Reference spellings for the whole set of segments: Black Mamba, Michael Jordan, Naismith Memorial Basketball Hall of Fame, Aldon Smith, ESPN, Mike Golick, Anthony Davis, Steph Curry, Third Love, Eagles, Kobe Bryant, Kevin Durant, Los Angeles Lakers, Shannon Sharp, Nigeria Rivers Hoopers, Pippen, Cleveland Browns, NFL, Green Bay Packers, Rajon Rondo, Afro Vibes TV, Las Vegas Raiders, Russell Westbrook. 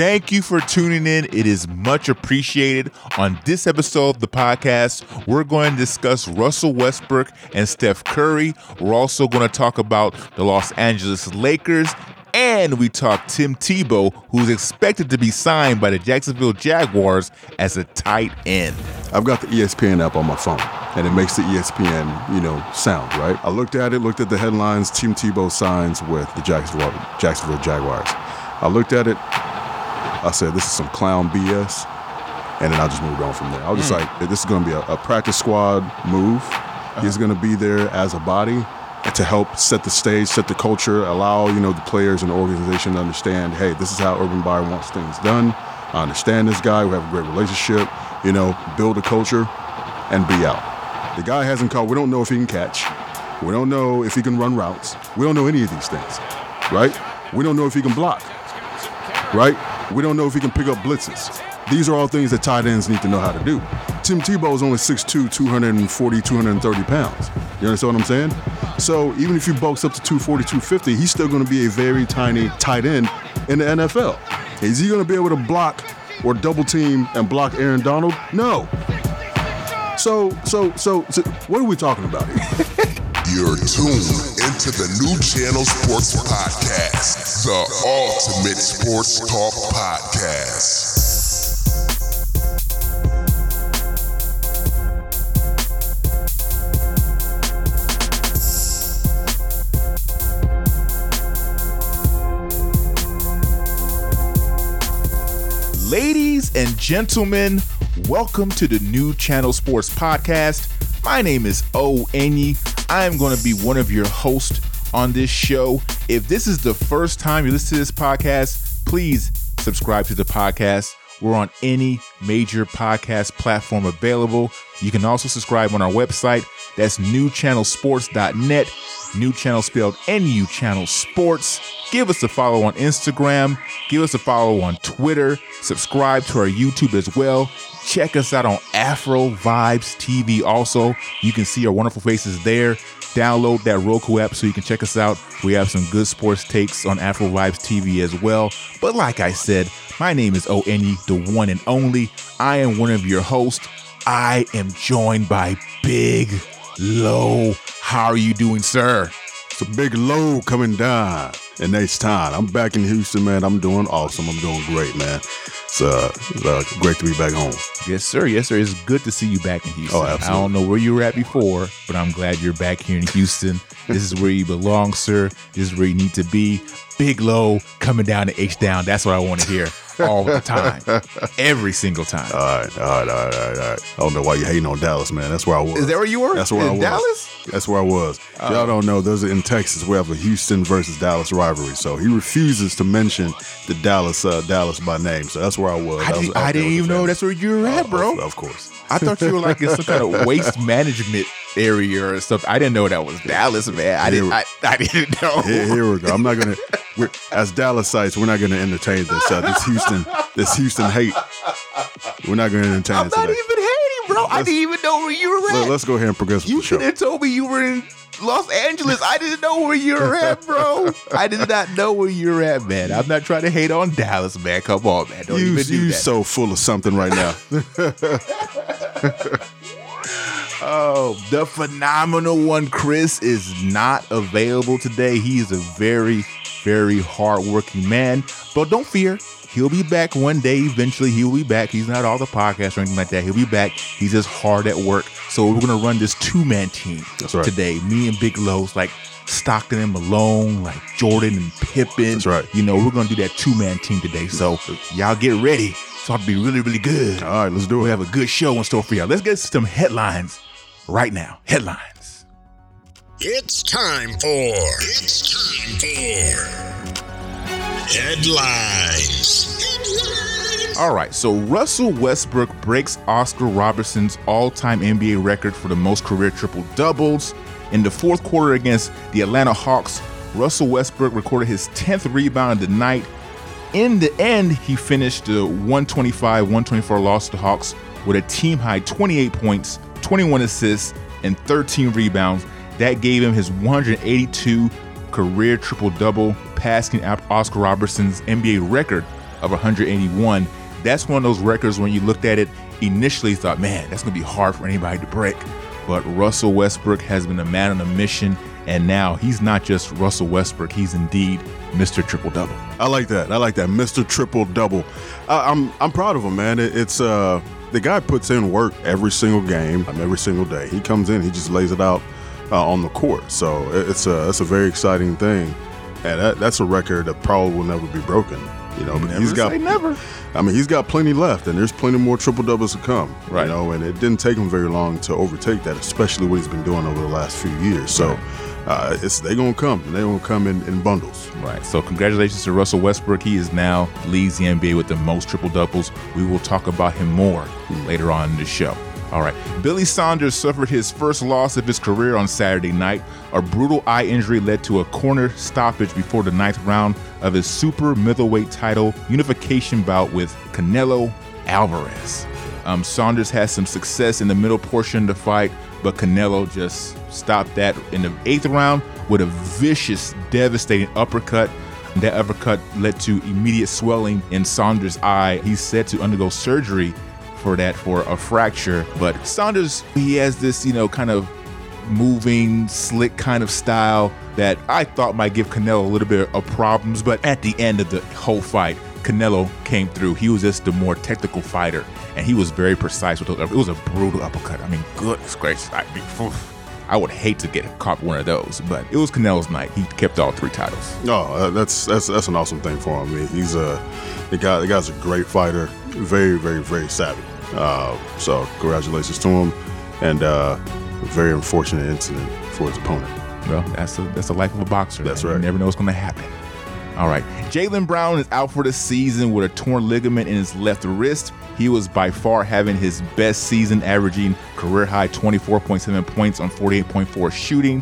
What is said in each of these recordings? Thank you for tuning in. It is much appreciated. On this episode of the podcast, we're going to discuss Russell Westbrook and Steph Curry. We're also going to talk about the Los Angeles Lakers. And we talk Tim Tebow, who's expected to be signed by the Jacksonville Jaguars as a tight end. I've got the ESPN app on my phone, and it makes the ESPN, sound, right? I looked at the headlines, Tim Tebow signs with the Jacksonville Jaguars. I looked at it, I said, this is some clown BS, and then I just moved on from there. I was just like, this is going to be a practice squad move. Uh-huh. He's going to be there as a body to help set the stage, set the culture, allow, the players and the organization to understand, hey, this is how Urban Meyer wants things done. I understand this guy. We have a great relationship. Build a culture and be out. The guy hasn't caught. We don't know if he can catch. We don't know if he can run routes. We don't know any of these things, right? We don't know if he can block, right? We don't know if he can pick up blitzes. These are all things that tight ends need to know how to do. Tim Tebow is only 6'2", 240, 230 pounds. You understand what I'm saying? So even if he bulks up to 240, 250, he's still going to be a very tiny tight end in the NFL. Is he going to be able to block or double team and block Aaron Donald? No. So what are we talking about here? You're tuned into the New Channel Sports Podcast, the ultimate sports talk podcast. Ladies and gentlemen, welcome to the New Channel Sports Podcast. My name is Onye. I am going to be one of your hosts on this show. If this is the first time you listen to this podcast, please subscribe to the podcast. We're on any major podcast platform available. You can also subscribe on our website. That's newchannelsports.net. New Channel spelled NU Channel Sports. Give us a follow on Instagram. Give us a follow on Twitter. Subscribe to our YouTube as well. Check us out on Afro Vibes TV also. You can see our wonderful faces there. Download that Roku app so you can check us out. We have some good sports takes on Afro Vibes TV as well. But like I said, my name is Onye, the one and only. I am one of your hosts. I am joined by Big Low. How are you doing, sir? It's a Big Low coming down in next time. I'm back in Houston, man. I'm doing awesome. I'm doing great, man. It's great to be back home. Yes, sir. Yes, sir. It's good to see you back in Houston. Oh, absolutely. I don't know where you were at before, but I'm glad you're back here in Houston. This is where you belong, sir. This is where you need to be. Big Low coming down to H-Down. That's what I want to hear. All the time. Every single time. All right. I don't know why you're hating on Dallas, man. That's where I was. Is that where you were? That's where I was. In Dallas? That's where I was. Y'all don't know, those are in Texas. We have a Houston versus Dallas rivalry. So he refuses to mention the Dallas by name. So that's where I was. I didn't even know that's where you were at, bro. Of course. I thought you were like in some kind of waste management area or stuff. I didn't know that was Dallas, man. I didn't know. Here we go. I'm not going to. As Dallasites, we're not going to entertain this. This Houston hate. We're not going to entertain this. I'm not even hating, bro. I didn't even know where you were at. Let's go ahead and progress with the show. You should have told me you were in Los Angeles. I didn't know where you were at, bro. I did not know where you were at, man. I'm not trying to hate on Dallas, man. Come on, man. Don't even do that. You so full of something right now. Oh, the phenomenal one, Chris, is not available today. He is a very... very hardworking man, but don't fear, he'll be back one day. Eventually, he'll be back. He's not all the podcasts or anything like that. He'll be back. He's just hard at work. So we're gonna run this two-man team today. Me and Big Lowe's, like Stockton and Malone, like Jordan and Pippen. That's right. We're gonna do that two-man team today. So y'all get ready. It's going to be really, really good. All right, let's do it. We have a good show in store for y'all. Let's get some headlines right now. Headlines. It's time for Headlines. All right, so Russell Westbrook breaks Oscar Robertson's all-time NBA record for the most career triple-doubles. In the fourth quarter against the Atlanta Hawks, Russell Westbrook recorded his 10th rebound of the night. In the end, he finished the 125-124 loss to the Hawks with a team-high 28 points, 21 assists, and 13 rebounds. That gave him his 182 career triple-double, passing Oscar Robertson's NBA record. of 181. That's one of those records when you looked at it initially thought, man, that's going to be hard for anybody to break. But Russell Westbrook has been a man on a mission, and now he's not just Russell Westbrook. He's indeed Mr. Triple-Double. I like that. I like that, Mr. Triple-Double. I'm proud of him, man. It's the guy puts in work every single game, every single day. He comes in, he just lays it out on the court. So it's a very exciting thing. And that's a record that probably will never be broken. You know, but he's got never. I mean, he's got plenty left, and there's plenty more triple doubles to come. Right. You know, and it didn't take him very long to overtake that, especially what he's been doing over the last few years. So they're gonna come, and they're gonna come in bundles. Right. So congratulations to Russell Westbrook. He is now leads the NBA with the most triple doubles. We will talk about him more later on in the show. All right. Billy Saunders suffered his first loss of his career on Saturday night. A brutal eye injury led to a corner stoppage before the ninth round of his super middleweight title unification bout with Canelo Alvarez. Saunders had some success in the middle portion of the fight, but Canelo just stopped that in the eighth round with a vicious, devastating uppercut. That uppercut led to immediate swelling in Saunders' eye. He's said to undergo surgery for a fracture. But Saunders, he has this, you know, kind of moving, slick kind of style that I thought might give Canelo a little bit of problems. But at the end of the whole fight, Canelo came through. He was just the more technical fighter, and he was very precise with those. It was a brutal uppercut. I mean, goodness gracious. I would hate to get caught one of those, but it was Canelo's night. He kept all three titles. Oh, that's an awesome thing for him. I mean, he's the guy's a great fighter, very, very, very savvy. So congratulations to him, and a very unfortunate incident for his opponent. Well, that's the life of a boxer. That's right. You never know what's going to happen. All right. Jaylen Brown is out for the season with a torn ligament in his left wrist. He was by far having his best season, averaging career-high 24.7 points on 48.4 shooting.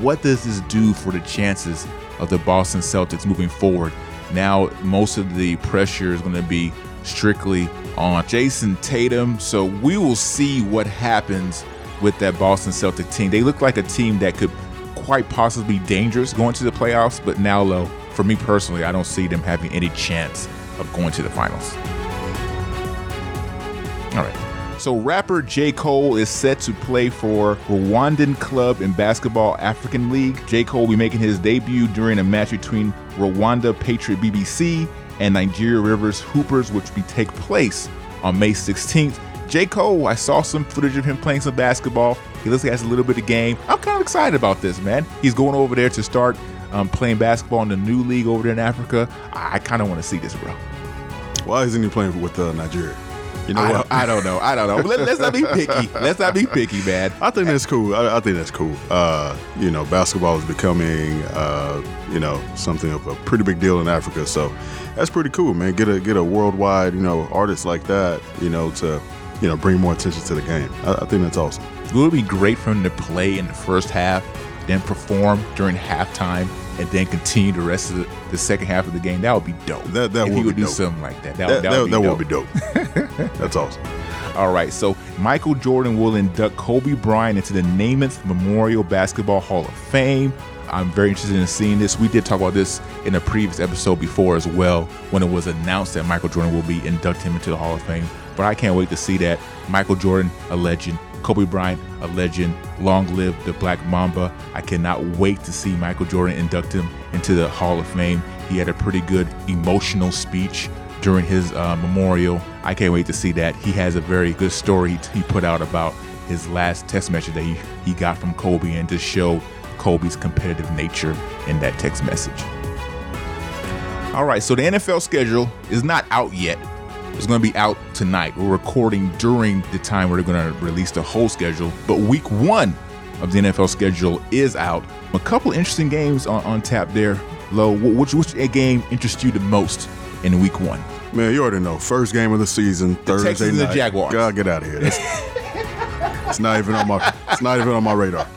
What does this do for the chances of the Boston Celtics moving forward? Now, most of the pressure is going to be strictly on Jason Tatum, so we will see what happens with that Boston Celtic team. They look like a team that could quite possibly be dangerous going to the playoffs, but now, though, for me personally, I don't see them having any chance of going to the finals. All right. So rapper J. Cole is set to play for Rwandan club in Basketball African League. J. Cole will be making his debut during a match between Rwanda Patriot BBC and Nigeria Rivers Hoopers, which will take place on May 16th. J. Cole, I saw some footage of him playing some basketball. He looks like he has a little bit of game. I'm kind of excited about this, man. He's going over there to start playing basketball in the new league over there in Africa. I kind of want to see this, bro. Why isn't he playing with Nigeria? You know what? I don't know. Let's not be picky. Man. I think that's cool. I think that's cool. You know, basketball is becoming, you know, something of a pretty big deal in Africa. So that's pretty cool, man. Get a worldwide, you know, artist like that, you know, to, you know, bring more attention to the game. I think that's awesome. It would be great for him to play in the first half, then perform during halftime, and then continue the rest of the second half of the game. That would be dope. That if he would do dope. Something like that. That would be dope. That's awesome. All right, so Michael Jordan will induct Kobe Bryant into the Naismith Memorial Basketball Hall of Fame. I'm very interested in seeing this. We did talk about this in a previous episode before as well, when it was announced that Michael Jordan will be inducted him into the Hall of Fame. But I can't wait to see that. Michael Jordan, a legend. Kobe Bryant, a legend. Long live the Black Mamba. I cannot wait to see Michael Jordan induct him into the Hall of Fame. He had a pretty good emotional speech during his memorial. I can't wait to see that. He has a very good story he put out about his last text message that he got from Kobe, and to show Kobe's competitive nature in that text message. All right, so the NFL schedule is not out yet. It's going to be out tonight. We're recording during the time where they're going to release the whole schedule. But week one of the NFL schedule is out. A couple interesting games on tap there. Lo, which game interests you the most in week one? Man, you already know. First game of the season, Thursday night. Texans and the Jaguars. God, get out of here. It's not even on my radar.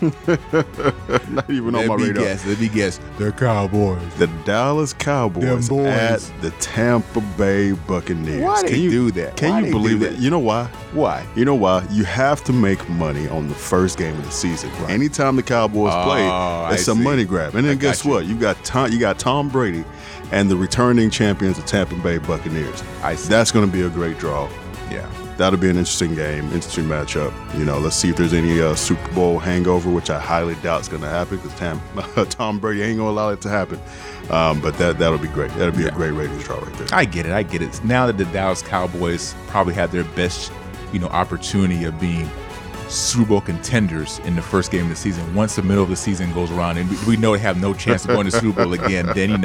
Not even on my radar. Let me guess. The Cowboys. The Dallas Cowboys at the Tampa Bay Buccaneers. Why can you do that? Can you believe that? You know why? Why? You know why? You have to make money on the first game of the season. Right. Anytime the Cowboys play, it's a money grab. And then guess what? You got Tom Brady and the returning champions of Tampa Bay Buccaneers. I see. That's going to be a great draw. Yeah. That'll be an interesting game, interesting matchup. You know, let's see if there's any Super Bowl hangover, which I highly doubt is going to happen because Tom Brady ain't going to allow it to happen. But that'll be great. That'll be a great ratings draw right there. I get it. Now that the Dallas Cowboys probably have their best, opportunity of being Super Bowl contenders in the first game of the season. Once the middle of the season goes around and we know they have no chance of going to the Super Bowl again, then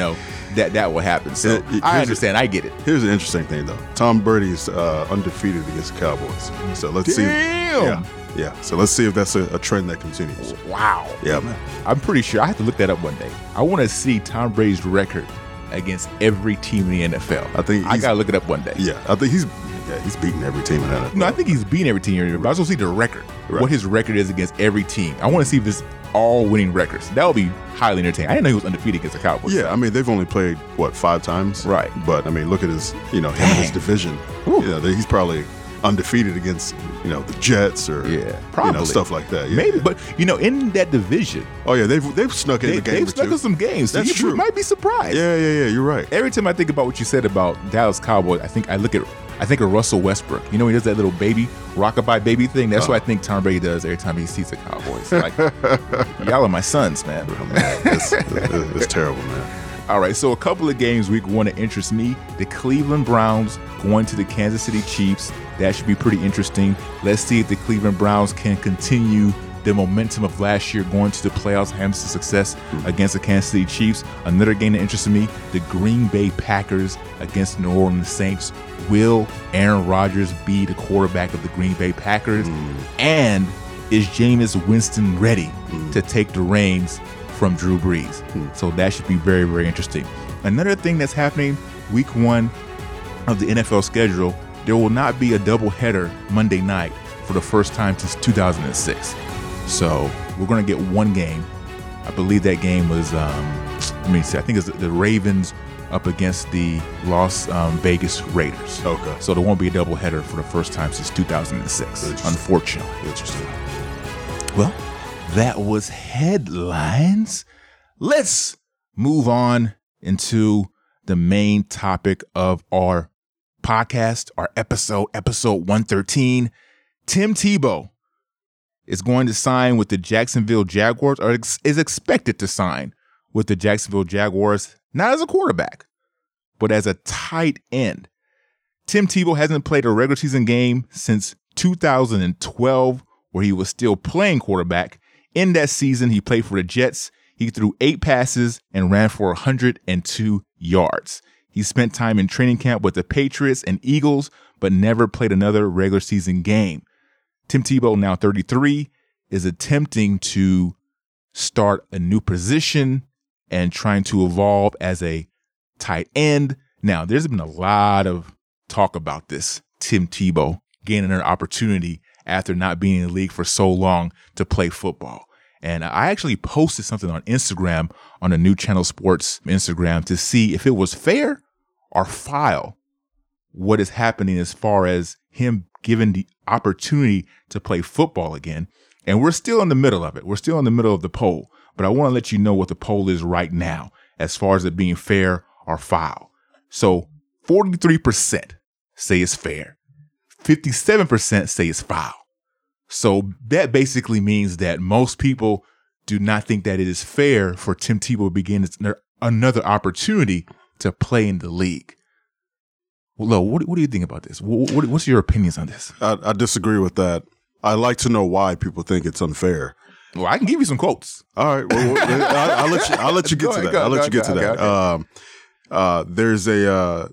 that will happen. So I understand. I get it. Here's an interesting thing, though. Tom Brady's undefeated against the Cowboys. So let's see. Damn. Yeah. So let's see if that's a trend that continues. Wow. Yeah, man. I'm pretty sure. I have to look that up one day. I want to see Tom Brady's record against every team in the NFL. I got to look it up one day. Yeah. I think he's beaten every team in the NFL. No, I think he's beaten every team in the NFL. I was going to see the record, what his record is against every team. I want to see if it's all winning records. That would be highly entertaining. I didn't know he was undefeated against the Cowboys. Yeah, I mean, they've only played, 5 times? Right. But, I mean, look at his, his division. He's probably undefeated against, the Jets or probably. Stuff like that. Yeah. Maybe, but in that division. Oh yeah, they've snuck in the game. They've snuck in some games. So that's true. You might be surprised. Yeah. You're right. Every time I think about what you said about Dallas Cowboys, I think of Russell Westbrook. He does that little baby rockabye baby thing. That's what I think Tom Brady does every time he sees the Cowboys. Like, y'all are my sons, man. It's terrible, man. All right, so a couple of games week one that interests me. The Cleveland Browns going to the Kansas City Chiefs. That should be pretty interesting. Let's see if the Cleveland Browns can continue the momentum of last year going to the playoffs, having some success against the Kansas City Chiefs. Another game that interests me, the Green Bay Packers against New Orleans Saints. Will Aaron Rodgers be the quarterback of the Green Bay Packers? And is Jameis Winston ready to take the reins from Drew Brees? So that should be very, very interesting. Another thing that's happening week one of the NFL schedule, there will not be a doubleheader Monday night for the first time since 2006. So we're going to get one game. I believe that game was, I think it's the Ravens up against the Las Vegas Raiders. Okay. So there won't be a doubleheader for the first time since 2006, unfortunately. Interesting. Well, that was headlines. Let's move on into the main topic of our podcast, our episode 113. Tim Tebow is going to sign with the Jacksonville Jaguars, or is expected to sign with the Jacksonville Jaguars, not as a quarterback, but as a tight end. Tim Tebow hasn't played a regular season game since 2012, where he was still playing quarterback. In that season, he played for the Jets. He threw 8 passes and ran for 102 yards. He spent time in training camp with the Patriots and Eagles, but never played another regular season game. Tim Tebow, now 33, is attempting to start a new position and trying to evolve as a tight end. Now, there's been a lot of talk about this, Tim Tebow gaining an opportunity after not being in the league for so long to play football. And I actually posted something on Instagram, on the New Channel Sports Instagram, to see if it was fair or foul what is happening as far as him given the opportunity to play football again. And we're still in the middle of it. We're still in the middle of the poll. But I want to let you know what the poll is right now as far as it being fair or foul. So 43% say it's fair. 57% say it's foul. So that basically means that most people do not think that it is fair for Tim Tebow to begin another opportunity to play in the league. Lo, what do you think about this? What's your opinions on this? I disagree with that. I'd like to know why people think it's unfair. Well, I can give you some quotes. All right. Well, I'll let you get to that. I'll let you get to that. There's a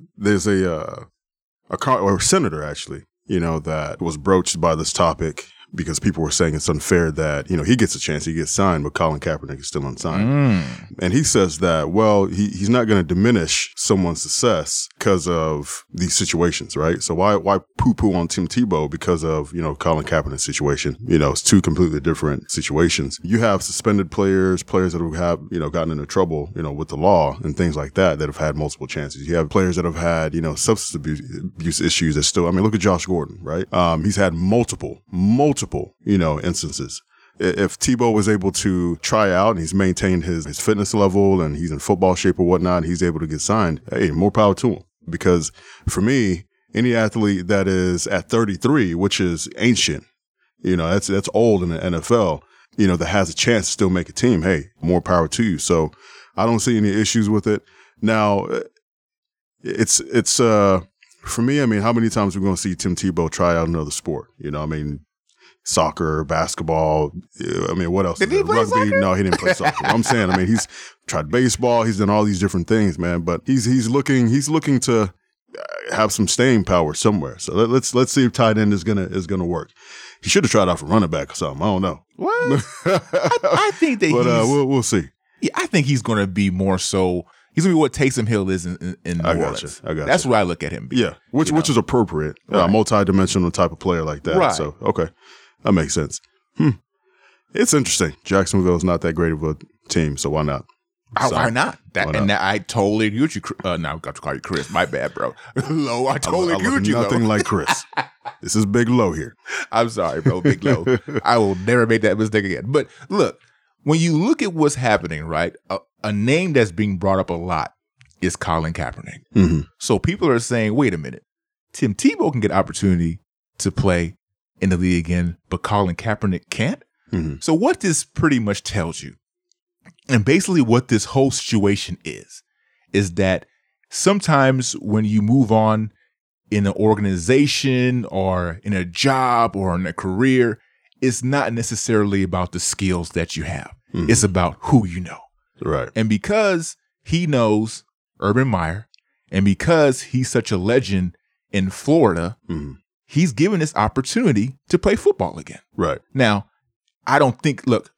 senator, actually, that was broached by this topic because people were saying it's unfair that, you know, he gets a chance, he gets signed, but Colin Kaepernick is still unsigned. And he says that, well, he's not going to diminish someone's success because of these situations, right? So why poo-poo on Tim Tebow because of, you know, Colin Kaepernick's situation? You know, it's two completely different situations. You have suspended players that have, you know, gotten into trouble, you know, with the law and things like that have had multiple chances. You have players that have had, you know, substance abuse issues that still, I mean, look at Josh Gordon, right? He's had multiple, you know, instances. If Tebow was able to try out and he's maintained his fitness level and he's in football shape or whatnot, he's able to get signed, hey, more power to him. Because for me, any athlete that is at 33, which is ancient, you know, that's old in the NFL, you know, that has a chance to still make a team, hey, more power to you. So I don't see any issues with it. Now, it's for me, I mean, how many times are we going to see Tim Tebow try out another sport? You know, I mean, soccer, basketball, I mean, what else? Did he play rugby? Soccer? No, he didn't play soccer. I'm saying, I mean, he's tried baseball, he's done all these different things, man, but he's looking to have some staying power somewhere. So let's see if tight end is going to work. He should have tried out for running back or something. I don't know. What? I think that we'll see. Yeah, I think he's going to be more so. He's going to be what Taysom Hill is in New Orleans. I got you. That's where I look at him being. Yeah, which is appropriate. Right. A multi-dimensional type of player like that. Right. So, okay. That makes sense. It's interesting. Jacksonville is not that great of a team, so why not? Why not? I totally agree with you. Now I've got to call you Chris. My bad, bro. Low, I totally agree with you. Nothing like Chris. This is Big Low here. I'm sorry, bro. Big Low. I will never make that mistake again. But look, when you look at what's happening, right, a name that's being brought up a lot is Colin Kaepernick. Mm-hmm. So people are saying, wait a minute, Tim Tebow can get opportunity to play in the league again, but Colin Kaepernick can't? Mm-hmm. So what this pretty much tells you, and basically what this whole situation is that sometimes when you move on in an organization or in a job or in a career, it's not necessarily about the skills that you have. Mm-hmm. It's about who you know. Right. And because he knows Urban Meyer and because he's such a legend in Florida, mm-hmm. he's given this opportunity to play football again. Right. Now, I don't think, look,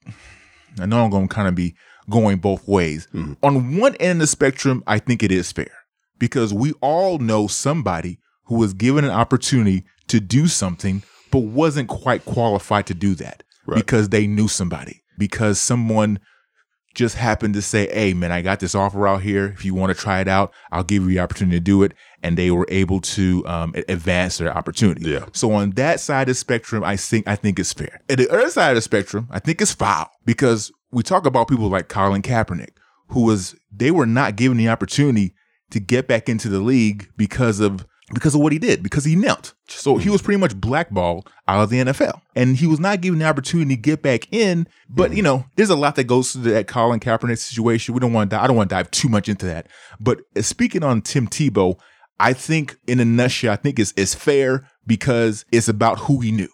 I know I'm going to kind of be going both ways. Mm-hmm. On one end of the spectrum, I think it is fair because we all know somebody who was given an opportunity to do something but wasn't quite qualified to do that right. because they knew somebody, because someone just happened to say, hey, man, I got this offer out here. If you want to try it out, I'll give you the opportunity to do it. And they were able to advance their opportunity. Yeah. So on that side of the spectrum, I think it's fair. At the other side of the spectrum, I think it's foul because we talk about people like Colin Kaepernick, they were not given the opportunity to get back into the league because of what he did, because he knelt. So he was pretty much blackballed out of the NFL. And he was not given the opportunity to get back in. But, you know, there's a lot that goes to that Colin Kaepernick situation. I don't want to dive too much into that. But speaking on Tim Tebow, I think in a nutshell, I think it's fair because it's about who he knew.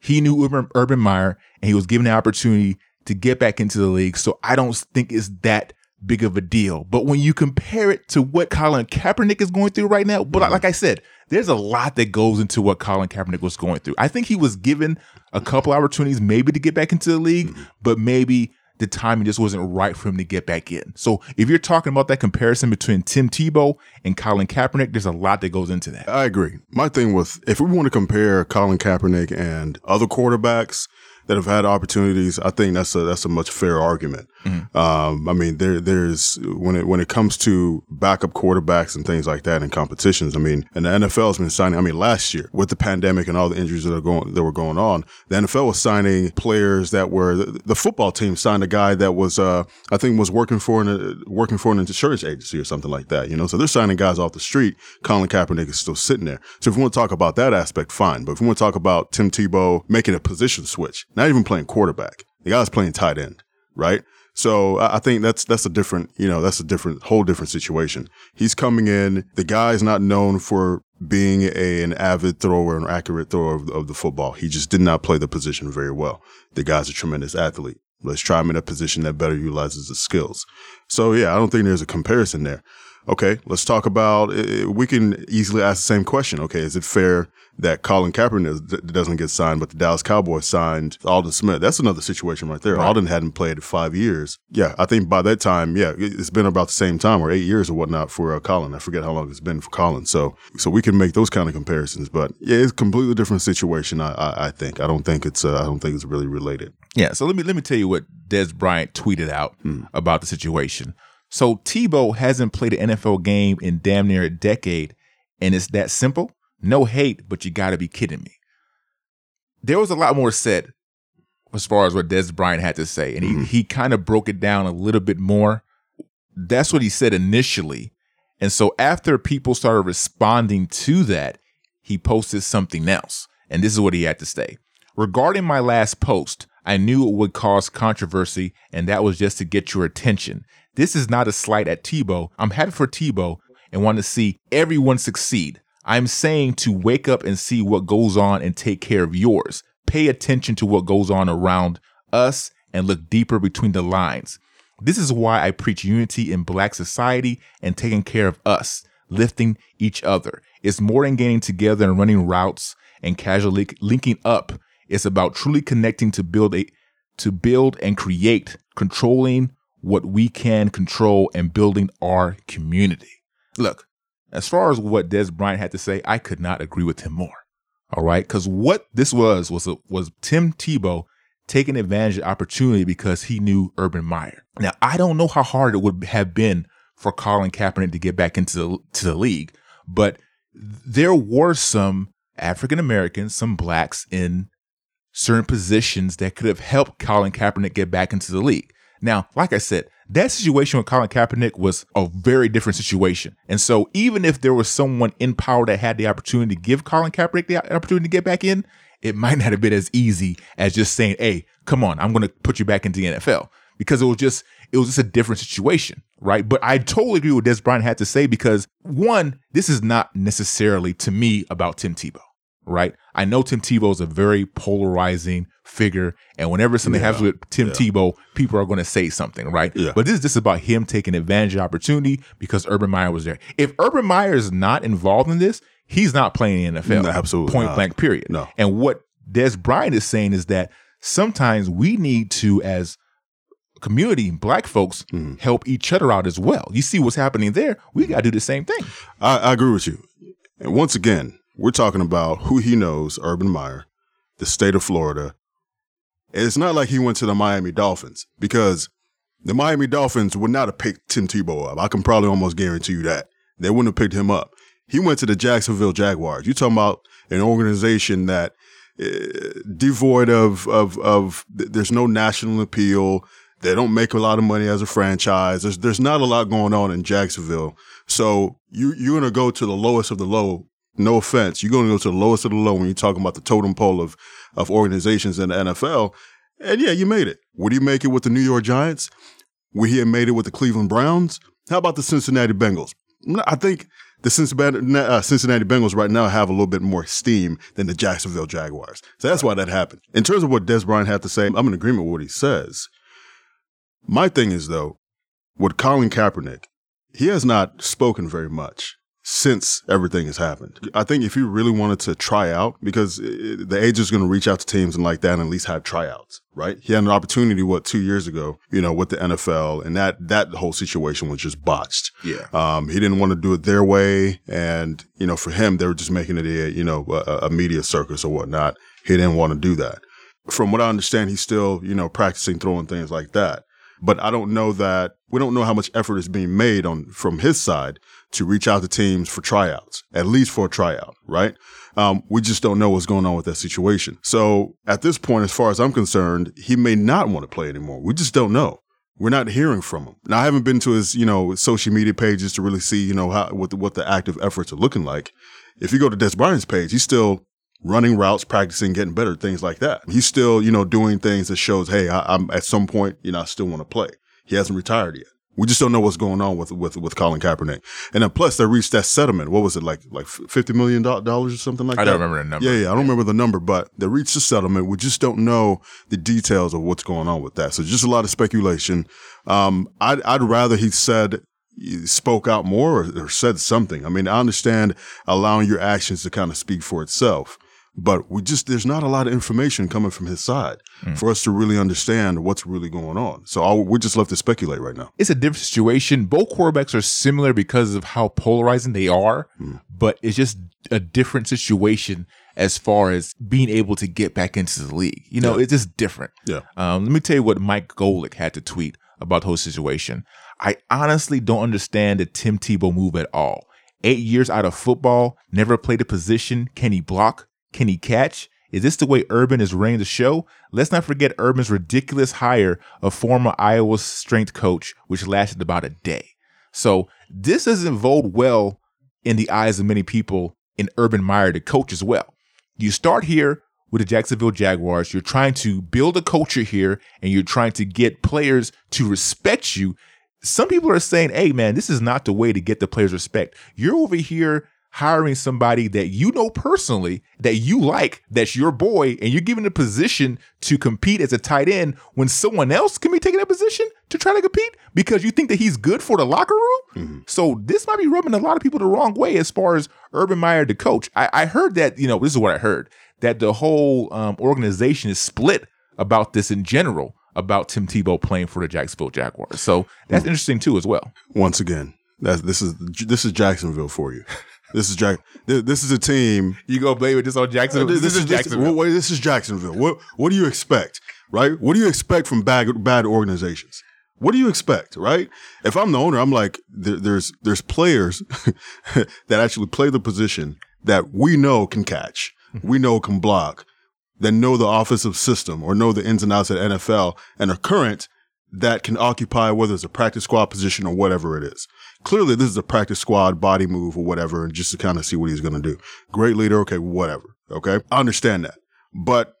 He knew Urban Meyer and he was given the opportunity to get back into the league. So I don't think it's that big of a deal. But when you compare it to what Colin Kaepernick is going through right now, but like I said, there's a lot that goes into what Colin Kaepernick was going through. I think he was given a couple opportunities maybe to get back into the league, but maybe the timing just wasn't right for him to get back in. So if you're talking about that comparison between Tim Tebow and Colin Kaepernick, there's a lot that goes into that. I agree. My thing was, if we want to compare Colin Kaepernick and other quarterbacks that have had opportunities, I think that's a much fair argument. Mm-hmm. I mean, there's when it comes to backup quarterbacks and things like that in competitions. I mean, and the NFL has been signing. I mean, last year with the pandemic and all the injuries that were going on, the NFL was signing players that were the football team signed a guy that was I think was working for an insurance agency or something like that. You know, so they're signing guys off the street. Colin Kaepernick is still sitting there. So if we want to talk about that aspect, fine. But if we want to talk about Tim Tebow making a position switch. Not even playing quarterback. The guy's playing tight end, right? So I think that's a whole different situation. He's coming in. The guy's not known for being an avid thrower and accurate thrower of the football. He just did not play the position very well. The guy's a tremendous athlete. Let's try him in a position that better utilizes his skills. So yeah, I don't think there's a comparison there. Okay, let's talk about, we can easily ask the same question. Okay, is it fair that Colin Kaepernick doesn't get signed, but the Dallas Cowboys signed Aldon Smith? That's another situation right there. Right. Aldon hadn't played in 5 years. Yeah, I think by that time, yeah, it's been about the same time or 8 years or whatnot for Colin. I forget how long it's been for Colin. So we can make those kind of comparisons. But yeah, it's a completely different situation, I think. I don't think it's really related. Yeah, so let me tell you what Dez Bryant tweeted out about the situation. So Tebow hasn't played an NFL game in damn near a decade, and it's that simple? No hate, but you got to be kidding me. There was a lot more said as far as what Dez Bryant had to say, and he kind of broke it down a little bit more. That's what he said initially. And so after people started responding to that, he posted something else, and this is what he had to say. Regarding my last post, I knew it would cause controversy, and that was just to get your attention. This is not a slight at Tebow. I'm happy for Tebow and want to see everyone succeed. I'm saying to wake up and see what goes on and take care of yours. Pay attention to what goes on around us and look deeper between the lines. This is why I preach unity in Black society and taking care of us, lifting each other. It's more than getting together and running routes and casually linking up. It's about truly connecting to build and create, controlling what we can control and building our community. Look, as far as what Dez Bryant had to say, I could not agree with him more. All right, because what this was Tim Tebow taking advantage of the opportunity because he knew Urban Meyer. Now, I don't know how hard it would have been for Colin Kaepernick to get back into the league, but there were some African Americans, some blacks in certain positions that could have helped Colin Kaepernick get back into the league. Now, like I said, that situation with Colin Kaepernick was a very different situation. And so even if there was someone in power that had the opportunity to give Colin Kaepernick the opportunity to get back in, it might not have been as easy as just saying, hey, come on, I'm going to put you back into the NFL, because it was just a different situation, right? But I totally agree with what Dez Bryant had to say, because one, this is not necessarily to me about Tim Tebow. Right. I know Tim Tebow is a very polarizing figure, and whenever something happens with Tim Tebow, people are going to say something. Right. Yeah. But this is just about him taking advantage of opportunity because Urban Meyer was there. If Urban Meyer is not involved in this, he's not playing in the NFL. No, absolutely. Point blank, period. No. And what Dez Bryant is saying is that sometimes we need to, as community, black folks, help each other out as well. You see what's happening there. We got to do the same thing. I agree with you. And once again, we're talking about who he knows, Urban Meyer, the state of Florida. And it's not like he went to the Miami Dolphins, because the Miami Dolphins would not have picked Tim Tebow up. I can probably almost guarantee you that. They wouldn't have picked him up. He went to the Jacksonville Jaguars. You're talking about an organization that devoid of there's no national appeal. They don't make a lot of money as a franchise. There's not a lot going on in Jacksonville. So you're going to go to the lowest of the low. No offense, you're going to go to the lowest of the low when you're talking about the totem pole of organizations in the NFL. And yeah, you made it. Would he make it with the New York Giants? Would he have made it with the Cleveland Browns? How about the Cincinnati Bengals? I think the Cincinnati Bengals right now have a little bit more steam than the Jacksonville Jaguars. So that's why that happened. In terms of what Dez Bryant had to say, I'm in agreement with what he says. My thing is, though, with Colin Kaepernick, he has not spoken very much since everything has happened. I think if you really wanted to try out, because the agent's is going to reach out to teams and like that and at least have tryouts, right? He had an opportunity, 2 years ago, with the NFL, and that whole situation was just botched. Yeah. He didn't want to do it their way. And, for him, they were just making it a media circus or whatnot. He didn't want to do that. From what I understand, he's still, practicing throwing things like that. But I don't know that we don't know how much effort is being made from his side to reach out to teams for tryouts, at least for a tryout, right? We just don't know what's going on with that situation. So at this point, as far as I'm concerned, he may not want to play anymore. We just don't know. We're not hearing from him. Now, I haven't been to his, social media pages to really see, what the active efforts are looking like. If you go to Dez Bryant's page, he's still running routes, practicing, getting better, things like that. He's still, doing things that shows, hey, I'm at some point, I still want to play. He hasn't retired yet. We just don't know what's going on with Colin Kaepernick. And then plus they reached that settlement. What was it, like $50 million or something like that? I don't remember the number. Yeah, I don't remember the number, but they reached the settlement. We just don't know the details of what's going on with that. So just a lot of speculation. I'd rather he said spoke out more or said something. I mean, I understand allowing your actions to kind of speak for itself, but there's not a lot of information coming from his side for us to really understand what's really going on. So we're just left to speculate right now. It's a different situation. Both quarterbacks are similar because of how polarizing they are, but it's just a different situation as far as being able to get back into the league. You know, it's just different. Yeah. Let me tell you what Mike Golick had to tweet about the whole situation. I honestly don't understand the Tim Tebow move at all. 8 years out of football, never played a position. Can he block? Can he catch? Is this the way Urban is running the show? Let's not forget Urban's ridiculous hire of former Iowa strength coach, which lasted about a day. So this doesn't bode well in the eyes of many people in Urban Meyer, the coach as well. You start here with the Jacksonville Jaguars. You're trying to build a culture here, and you're trying to get players to respect you. Some people are saying, hey, man, this is not the way to get the players' respect. You're over here hiring somebody that you know personally, that you like, that's your boy, and you're given a position to compete as a tight end when someone else can be taking that position to try to compete because you think that he's good for the locker room. So this might be rubbing a lot of people the wrong way as far as Urban Meyer, the coach. I heard that, you know, this is what I heard, that the whole organization is split about this in general, about Tim Tebow playing for the Jacksonville Jaguars. So that's interesting too as well. Once again, this is Jacksonville for you. This is a team. You gonna blame it just on Jacksonville? This is Jacksonville. This is Jacksonville. What do you expect, right? What do you expect from bad organizations? What do you expect, right? If I'm the owner, I'm like, there's players that actually play the position that we know can catch, we know can block, that know the offensive system or know the ins and outs of the NFL and are current, that can occupy whether it's a practice squad position or whatever it is. Clearly, this is a practice squad body move or whatever, and just to kind of see what he's going to do. Great leader. Okay, whatever. Okay, I understand that. But,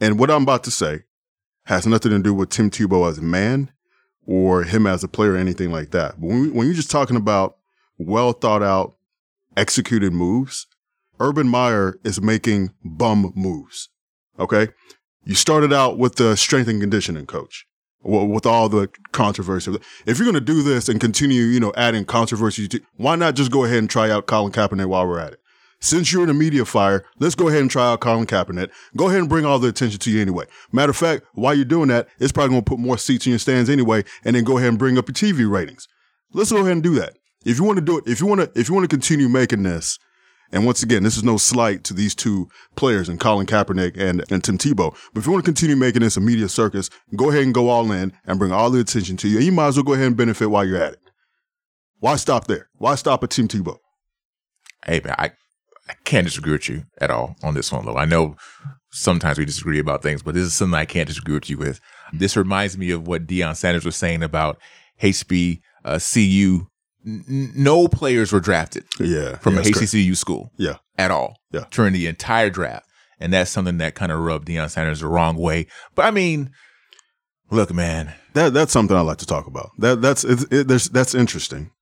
and what I'm about to say has nothing to do with Tim Tebow as a man or him as a player or anything like that. But when you're just talking about well thought out, executed moves, Urban Meyer is making bum moves. Okay, you started out with the strength and conditioning coach. With all the controversy, if you're going to do this and continue, you know, adding controversy, why not just go ahead and try out Colin Kaepernick while we're at it? Since you're in a media fire, let's go ahead and try out Colin Kaepernick. Go ahead and bring all the attention to you anyway. Matter of fact, while you're doing that, it's probably going to put more seats in your stands anyway, and then go ahead and bring up your TV ratings. Let's go ahead and do that. If you want to do it, if you want to continue making this. And once again, this is no slight to these two players and Colin Kaepernick and Tim Tebow. But if you want to continue making this a media circus, go ahead and go all in and bring all the attention to you. And you might as well go ahead and benefit while you're at it. Why stop there? Why stop at Tim Tebow? Hey, man, I can't disagree with you at all on this one, though. I know sometimes we disagree about things, but this is something I can't disagree with you with. This reminds me of what Deion Sanders was saying about HBCU. No players were drafted from a HBCU school at all during the entire draft. And that's something that kind of rubbed Deion Sanders the wrong way. But I mean, look, man, that's something I like to talk about. That's interesting.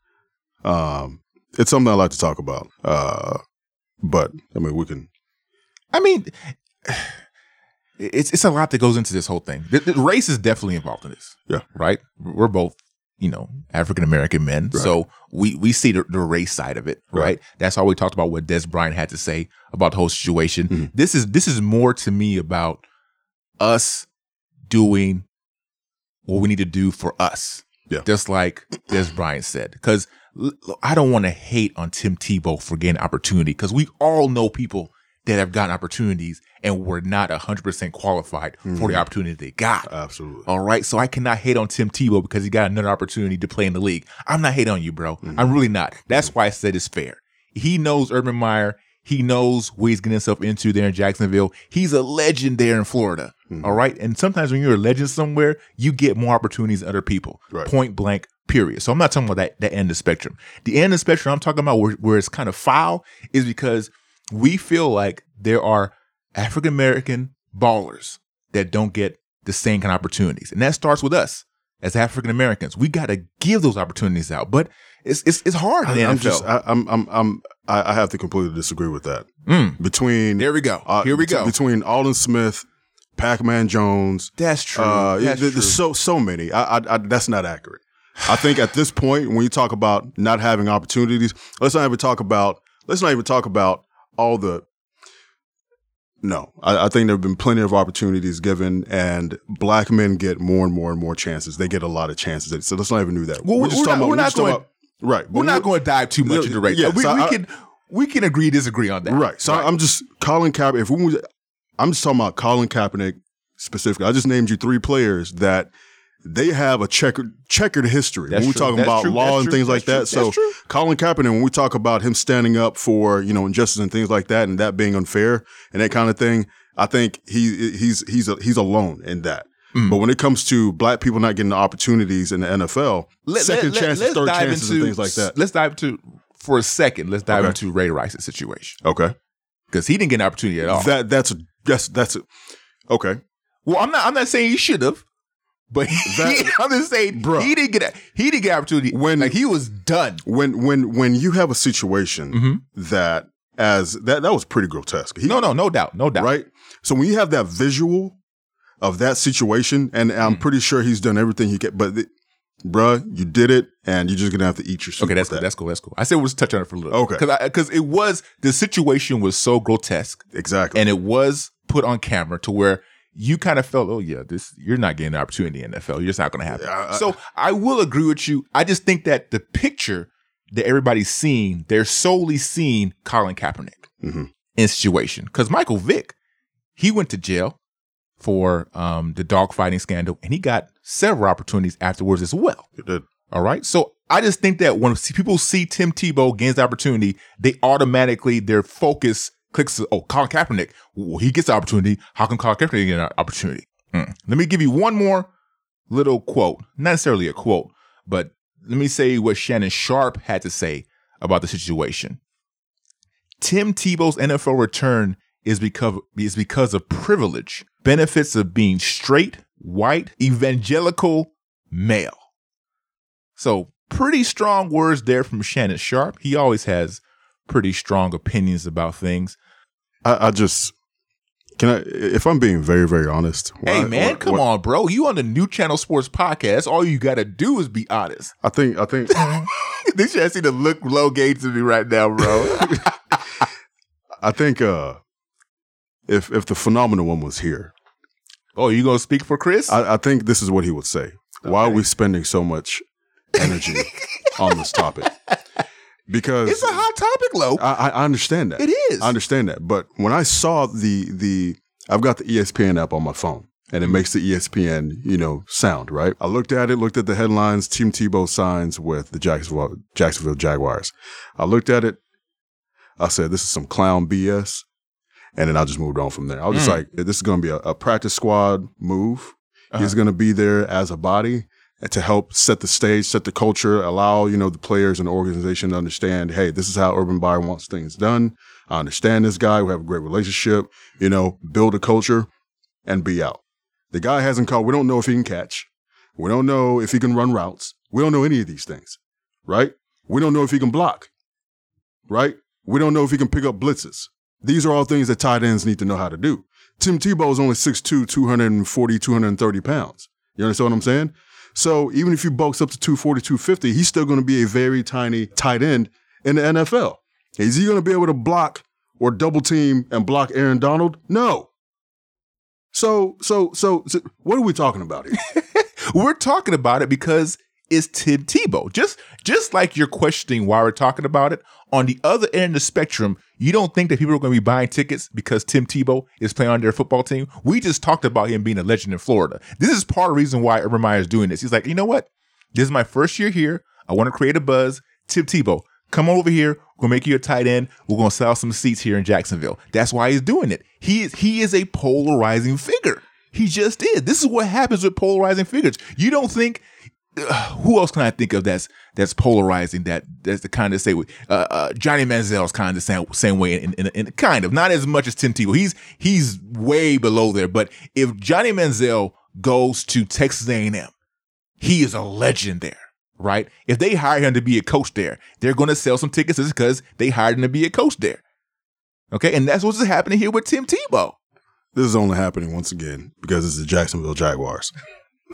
It's something I like to talk about. But I mean, it's a lot that goes into this whole thing. The race is definitely involved in this. Yeah. Right. We're both, you know, African-American men. Right. So we see the race side of it, right? That's how we talked about what Dez Bryant had to say about the whole situation. Mm-hmm. This is more to me about us doing what we need to do for us. Yeah. Just like Dez Bryant said. Because I don't want to hate on Tim Tebow for getting opportunity, because we all know people that have gotten opportunities and were not 100% qualified for the opportunity they got. Absolutely. All right. So I cannot hate on Tim Tebow because he got another opportunity to play in the league. I'm not hating on you, bro. I'm really not. That's why I said it's fair. He knows Urban Meyer. He knows what he's getting himself into there in Jacksonville. He's a legend there in Florida. All right. And sometimes when you're a legend somewhere, you get more opportunities than other people. Right. Point blank, period. So I'm not talking about that end of the spectrum. The end of the spectrum I'm talking about where it's kind of foul is because we feel like there are African-American ballers that don't get the same kind of opportunities. And that starts with us as African-Americans. We got to give those opportunities out, but it's hard. I have to completely disagree with that. Here we go. Between Alden Smith, Pac-Man Jones. That's true. There's so many. That's not accurate. I think at this point, when you talk about not having opportunities, let's not even talk about all the. No, I think there have been plenty of opportunities given, and black men get more and more and more chances. They get a lot of chances. So let's not even do that. Well, we're not going to dive too much into race. Yeah, we can agree, disagree on that. Right. So right. I'm just talking about Colin Kaepernick specifically. I just named you three players that they have a checkered history. That's when we're talking about law and things like that. So Colin Kaepernick, when we talk about him standing up for, injustice and things like that, and that being unfair and that kind of thing, I think he's alone in that. Mm. But when it comes to black people not getting the opportunities in the NFL, second chances, third chances, and things like that. Let's dive into Ray Rice's situation. Okay. Because he didn't get an opportunity at all. Okay. Well, I'm not saying he should have, but I'm just saying, bro, he didn't get opportunity when he was done. When you have a situation mm-hmm. that was pretty grotesque. No doubt. Right? So when you have that visual of that situation, and I'm pretty sure he's done everything he can, but bruh, you did it, and you're just going to have to eat your soup. Okay, that's cool. I said we'll just touch on it for a little bit. Okay. Because the situation was so grotesque. Exactly. And it was put on camera to where you kind of felt, you're not getting an opportunity in the NFL. You're just not going to happen. So I will agree with you. I just think that the picture that everybody's seeing, they're solely seeing Colin Kaepernick mm-hmm. in situation. Because Michael Vick, he went to jail for the dogfighting scandal, and he got several opportunities afterwards as well. It did. All right. So I just think that when people see Tim Tebow gains the opportunity, they automatically, their focus clicks to, Colin Kaepernick. Well, he gets the opportunity. How come Colin Kaepernick didn't get an opportunity? Mm. Let me give you one more little quote. Not necessarily a quote, but let me say what Shannon Sharp had to say about the situation. Tim Tebow's NFL return is because of privilege, benefits of being straight, white, evangelical male. So pretty strong words there from Shannon Sharp. He always has pretty strong opinions about things. If I'm being very, very honest. Come on, bro. You on the New Channel Sports Podcast. All you got to do is be honest. I think. They should have seen the look Low gave to me right now, bro. I think, If the phenomenal one was here. Oh, you going to speak for Chris? I think this is what he would say. Okay. Why are we spending so much energy on this topic? Because it's a hot topic, Lo. I understand that. It is. I understand that. But when I saw I've got the ESPN app on my phone, and it makes the ESPN, sound, right? I looked at the headlines, Tim Tebow signs with the Jacksonville Jaguars. I looked at it. I said, this is some clown BS. And then I just moved on from there. I was just like, this is going to be a practice squad move. Uh-huh. He's going to be there as a body to help set the stage, set the culture, allow, the players and the organization to understand, hey, this is how Urban Meyer wants things done. I understand this guy. We have a great relationship, build a culture and be out. The guy hasn't caught. We don't know if he can catch. We don't know if he can run routes. We don't know any of these things, right? We don't know if he can block, right? We don't know if he can pick up blitzes. These are all things that tight ends need to know how to do. Tim Tebow is only 6'2", 240, 230 pounds. You understand what I'm saying? So even if you bulks up to 240, 250, he's still going to be a very tiny tight end in the NFL. Is he going to be able to block or double team and block Aaron Donald? No. So what are we talking about here? We're talking about it because it's Tim Tebow. Just like you're questioning why we're talking about it, on the other end of the spectrum, you don't think that people are going to be buying tickets because Tim Tebow is playing on their football team? We just talked about him being a legend in Florida. This is part of the reason why Urban Meyer is doing this. He's like, you know what? This is my first year here. I want to create a buzz. Tim Tebow, come over here. We're going to make you a tight end. We're going to sell some seats here in Jacksonville. That's why he's doing it. He is a polarizing figure. He just is. This is what happens with polarizing figures. You don't think... who else can I think of that's polarizing? That's the kind of say Johnny Manziel's kind of same way in kind of not as much as Tim Tebow. He's way below there. But if Johnny Manziel goes to Texas A&M, he is a legend there, right? If they hire him to be a coach there, they're going to sell some tickets because they hired him to be a coach there. Okay, and that's what's happening here with Tim Tebow. This is only happening once again because it's the Jacksonville Jaguars.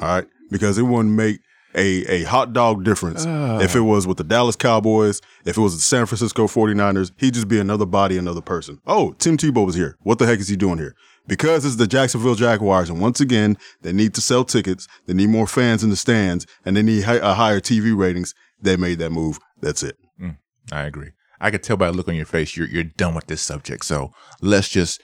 All right, because it wouldn't make a hot dog difference if it was with the Dallas Cowboys, if it was the San Francisco 49ers. He'd just be another body, another person. Oh, Tim Tebow was here. What the heck is he doing here? Because it's the Jacksonville Jaguars, and once again, they need to sell tickets, they need more fans in the stands, and they need higher TV ratings. They made that move. That's it. I agree. I could tell by the look on your face, you're done with this subject. So let's just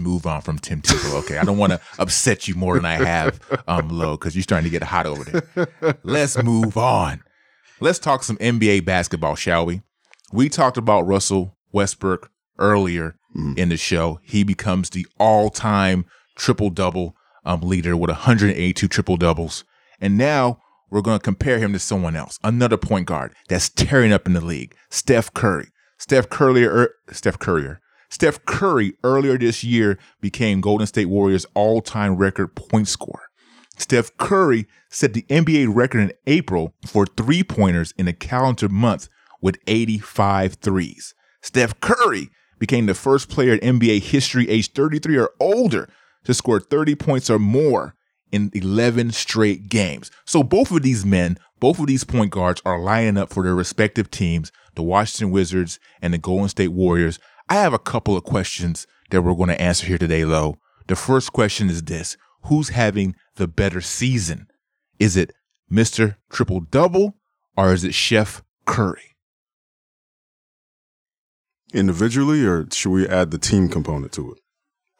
move on from Tim Tebow. Okay, I don't want to upset you more than I have, Low, because you're starting to get hot over there. Let's move on. Let's talk some NBA basketball, shall we? We talked about Russell Westbrook earlier in the show. He becomes the all-time triple-double leader with 182 triple-doubles, and now we're going to compare him to someone else, another point guard that's tearing up in the league, Steph Curry. Steph Curry earlier this year became Golden State Warriors' all-time record point scorer. Steph Curry set the NBA record in April for three-pointers in a calendar month with 85 threes. Steph Curry became the first player in NBA history aged 33 or older to score 30 points or more in 11 straight games. So both of these men, both of these point guards are lining up for their respective teams, the Washington Wizards and the Golden State Warriors. I have a couple of questions that we're going to answer here today, Lo. The first question is this: who's having the better season? Is it Mr. Triple Double or is it Chef Curry? Individually, or should we add the team component to it?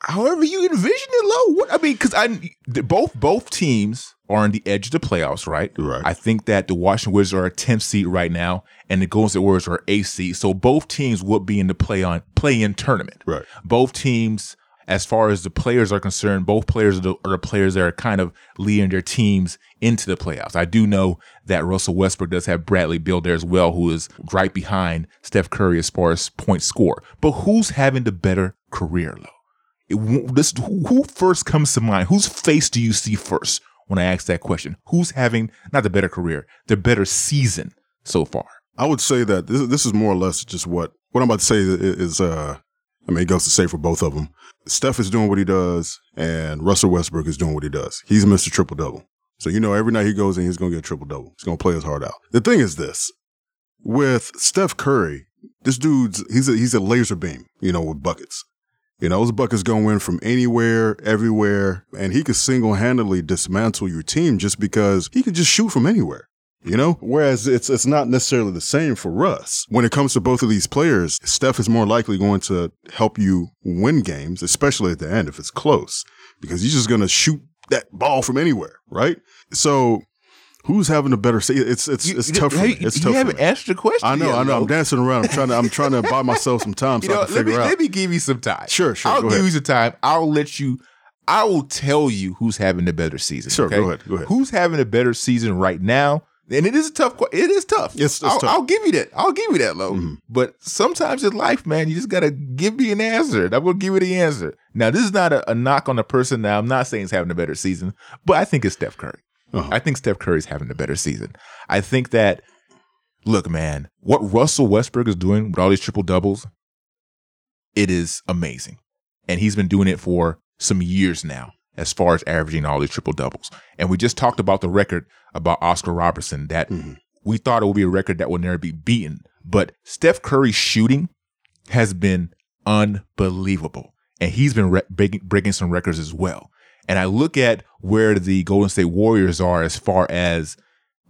However you envision it, Low. What I mean, because both teams are on the edge of the playoffs, right? Right. I think that the Washington Wizards are a 10th seed right now, and the Golden State Warriors are 8th seed. So both teams would be in the play-in tournament. Right. Both teams, as far as the players are concerned, both players are the players that are kind of leading their teams into the playoffs. I do know that Russell Westbrook does have Bradley Beal there as well, who is right behind Steph Curry as far as point score. But who's having the better career, Low? Who first comes to mind? Whose face do you see first when I ask that question? Who's having, not the better career, the better season so far? I would say that this is more or less just what I'm about to say is, it goes to say for both of them. Steph is doing what he does, and Russell Westbrook is doing what he does. He's Mr. Triple-Double. So, every night he goes in, he's going to get a triple-double. He's going to play his heart out. The thing is this, with Steph Curry, this dude's, he's a laser beam, with buckets. Those buckets go in from anywhere, everywhere, and he could single-handedly dismantle your team just because he could just shoot from anywhere, Whereas it's not necessarily the same for Russ. When it comes to both of these players, Steph is more likely going to help you win games, especially at the end if it's close, because he's just going to shoot that ball from anywhere, right? So who's having a better season? It's tough. You haven't answered the question. I know. I'm dancing around. I'm trying to buy myself some time so I can figure out. Let me give you some time. Sure. I'll give you some time. I will tell you who's having the better season. Sure, okay? Go ahead. Who's having a better season right now? And it is a tough question. It is tough. It's tough. I'll give you that, Lo. Mm-hmm. But sometimes in life, man, you just got to give me an answer. I will give you the answer. Now, this is not a knock on the person. Now, I'm not saying he's having a better season, but I think it's Steph Curry. Uh-huh. I think Steph Curry's having a better season. I think that, look, man, what Russell Westbrook is doing with all these triple doubles, it is amazing. And he's been doing it for some years now as far as averaging all these triple doubles. And we just talked about the record about Oscar Robertson that we thought it would be a record that would never be beaten. But Steph Curry's shooting has been unbelievable. And he's been breaking some records as well. And I look at where the Golden State Warriors are as far as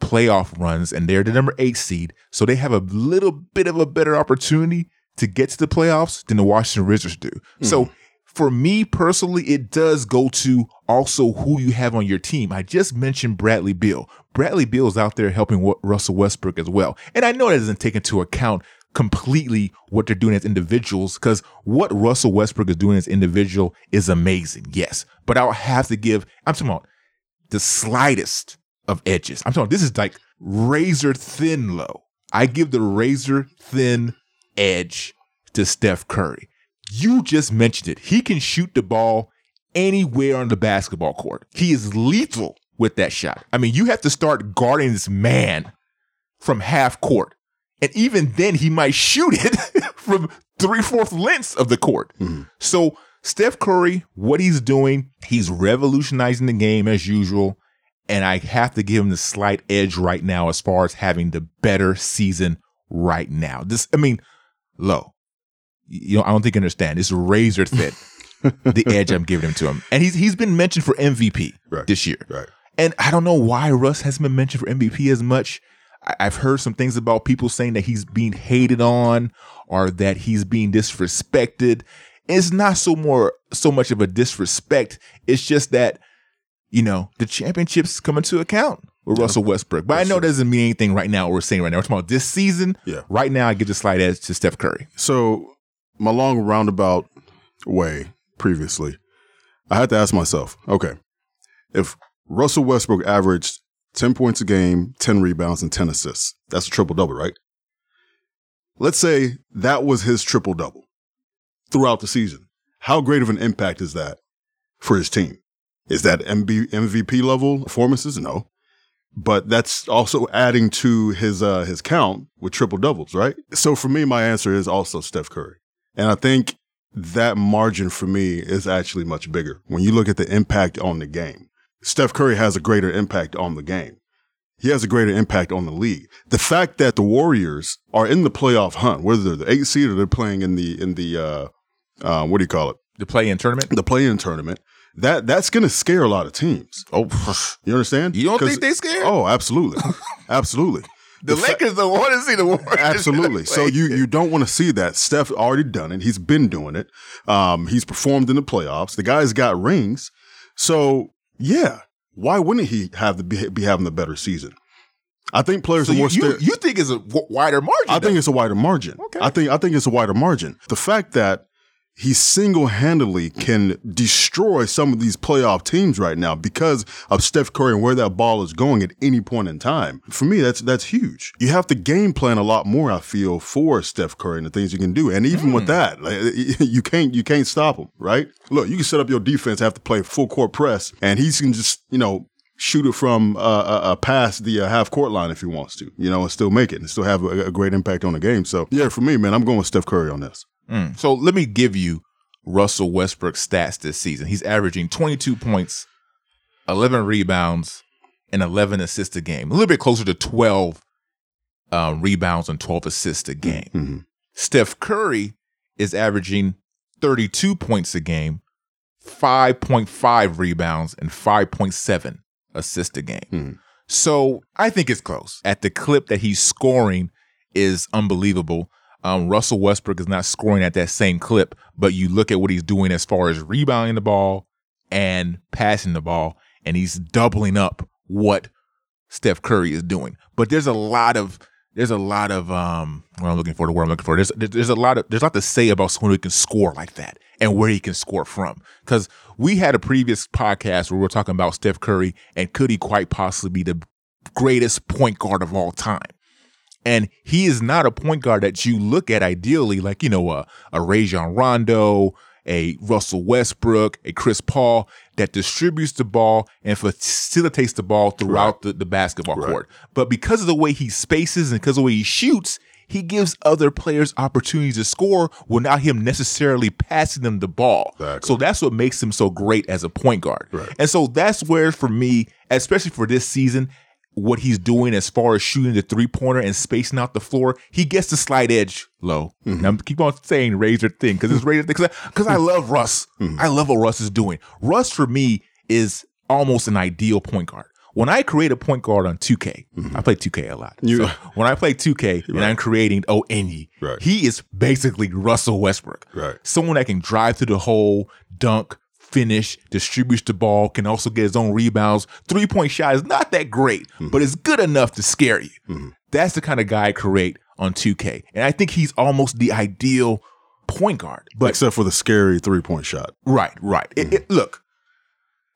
playoff runs, and they're the number 8 seed. So they have a little bit of a better opportunity to get to the playoffs than the Washington Wizards do. Mm. So for me personally, it does go to also who you have on your team. I just mentioned Bradley Beal. Bradley Beal is out there helping Russell Westbrook as well. And I know that doesn't take into account completely what they're doing as individuals, because what Russell Westbrook is doing as individual is amazing, yes. But I'll have to give, I'm talking about the slightest of edges. I'm talking, this is like razor thin, Low. I give the razor thin edge to Steph Curry. You just mentioned it. He can shoot the ball anywhere on the basketball court. He is lethal with that shot. I mean, you have to start guarding this man from half court. And even then, he might shoot it from 3/4 lengths of the court. Mm-hmm. So Steph Curry, what he's doing, he's revolutionizing the game as usual. And I have to give him the slight edge right now as far as having the better season right now. This, I mean, Low, you know, I don't think you understand. It's razor thin, the edge I'm giving him to him. And he's been mentioned for MVP this year. Right. And I don't know why Russ hasn't been mentioned for MVP as much. I've heard some things about people saying that he's being hated on or that he's being disrespected. It's not so much of a disrespect. It's just that, you know, the championships come into account with Russell Westbrook. But I know it doesn't mean anything right now what we're saying right now. We're talking about this season. Yeah. Right now, I give the slight edge to Steph Curry. So my long roundabout way previously, I had to ask myself, okay, if Russell Westbrook averaged 10 points a game, 10 rebounds, and 10 assists, that's a triple-double, right? Let's say that was his triple-double throughout the season. How great of an impact is that for his team? Is that MVP level performances? No. But that's also adding to his count with triple doubles, right? So for me, my answer is also Steph Curry. And I think that margin for me is actually much bigger. When you look at the impact on the game, Steph Curry has a greater impact on the game. He has a greater impact on the league. The fact that the Warriors are in the playoff hunt, whether they're the 8th seed or they're playing in the what do you call it? The play-in tournament? The play-in tournament. That's going to scare a lot of teams. Oh, you understand? You don't think they scared? Oh, absolutely. Absolutely. The Lakers don't want to see the Warriors. Absolutely. So you don't want to see that. Steph already done it. He's been doing it. He's performed in the playoffs. The guy's got rings. So, yeah, why wouldn't he have be having the better season? I think players are more scared. You think it's a wider margin? I think it's a wider margin. Okay. I think it's a wider margin. The fact that he single-handedly can destroy some of these playoff teams right now because of Steph Curry and where that ball is going at any point in time. For me, that's huge. You have to game plan a lot more, I feel, for Steph Curry and the things you can do. And even with that, like, you can't stop him, right? Look, you can set up your defense, have to play full-court press, and he can just, you know, shoot it from past the half-court line if he wants to, you know, and still make it and still have a great impact on the game. So, yeah, for me, man, I'm going with Steph Curry on this. So let me give you Russell Westbrook's stats this season. He's averaging 22 points, 11 rebounds, and 11 assists a game. A little bit closer to 12 rebounds and 12 assists a game. Mm-hmm. Steph Curry is averaging 32 points a game, 5.5 rebounds, and 5.7 assists a game. Mm-hmm. So I think it's close. At the clip that he's scoring is unbelievable. Russell Westbrook is not scoring at that same clip, but you look at what he's doing as far as rebounding the ball and passing the ball, and he's doubling up what Steph Curry is doing. But there's a lot to say about someone who can score like that and where he can score from. Because we had a previous podcast where we were talking about Steph Curry and could he quite possibly be the greatest point guard of all time. And he is not a point guard that you look at ideally like, you know, a Rajon Rondo, a Russell Westbrook, a Chris Paul that distributes the ball and facilitates the ball throughout the basketball court. But because of the way he spaces and because of the way he shoots, he gives other players opportunities to score without him necessarily passing them the ball. Exactly. So that's what makes him so great as a point guard. Right. And so that's where, for me, especially for this season, what he's doing as far as shooting the three-pointer and spacing out the floor, he gets the slight edge Low. Mm-hmm. And I keep on saying razor thin because it's razor thin because I love Russ. Mm-hmm. I love what Russ is doing. Russ, for me, is almost an ideal point guard. When I create a point guard on 2K, I play 2K a lot. So when I play 2K and I'm creating Onye, he is basically Russell Westbrook. Right. Someone that can drive through the hole, dunk, finish, distributes the ball, can also get his own rebounds. Three-point shot is not that great, but it's good enough to scare you. Mm-hmm. That's the kind of guy I create on 2K. And I think he's almost the ideal point guard. But, except for the scary three-point shot. Right. Mm-hmm. Look,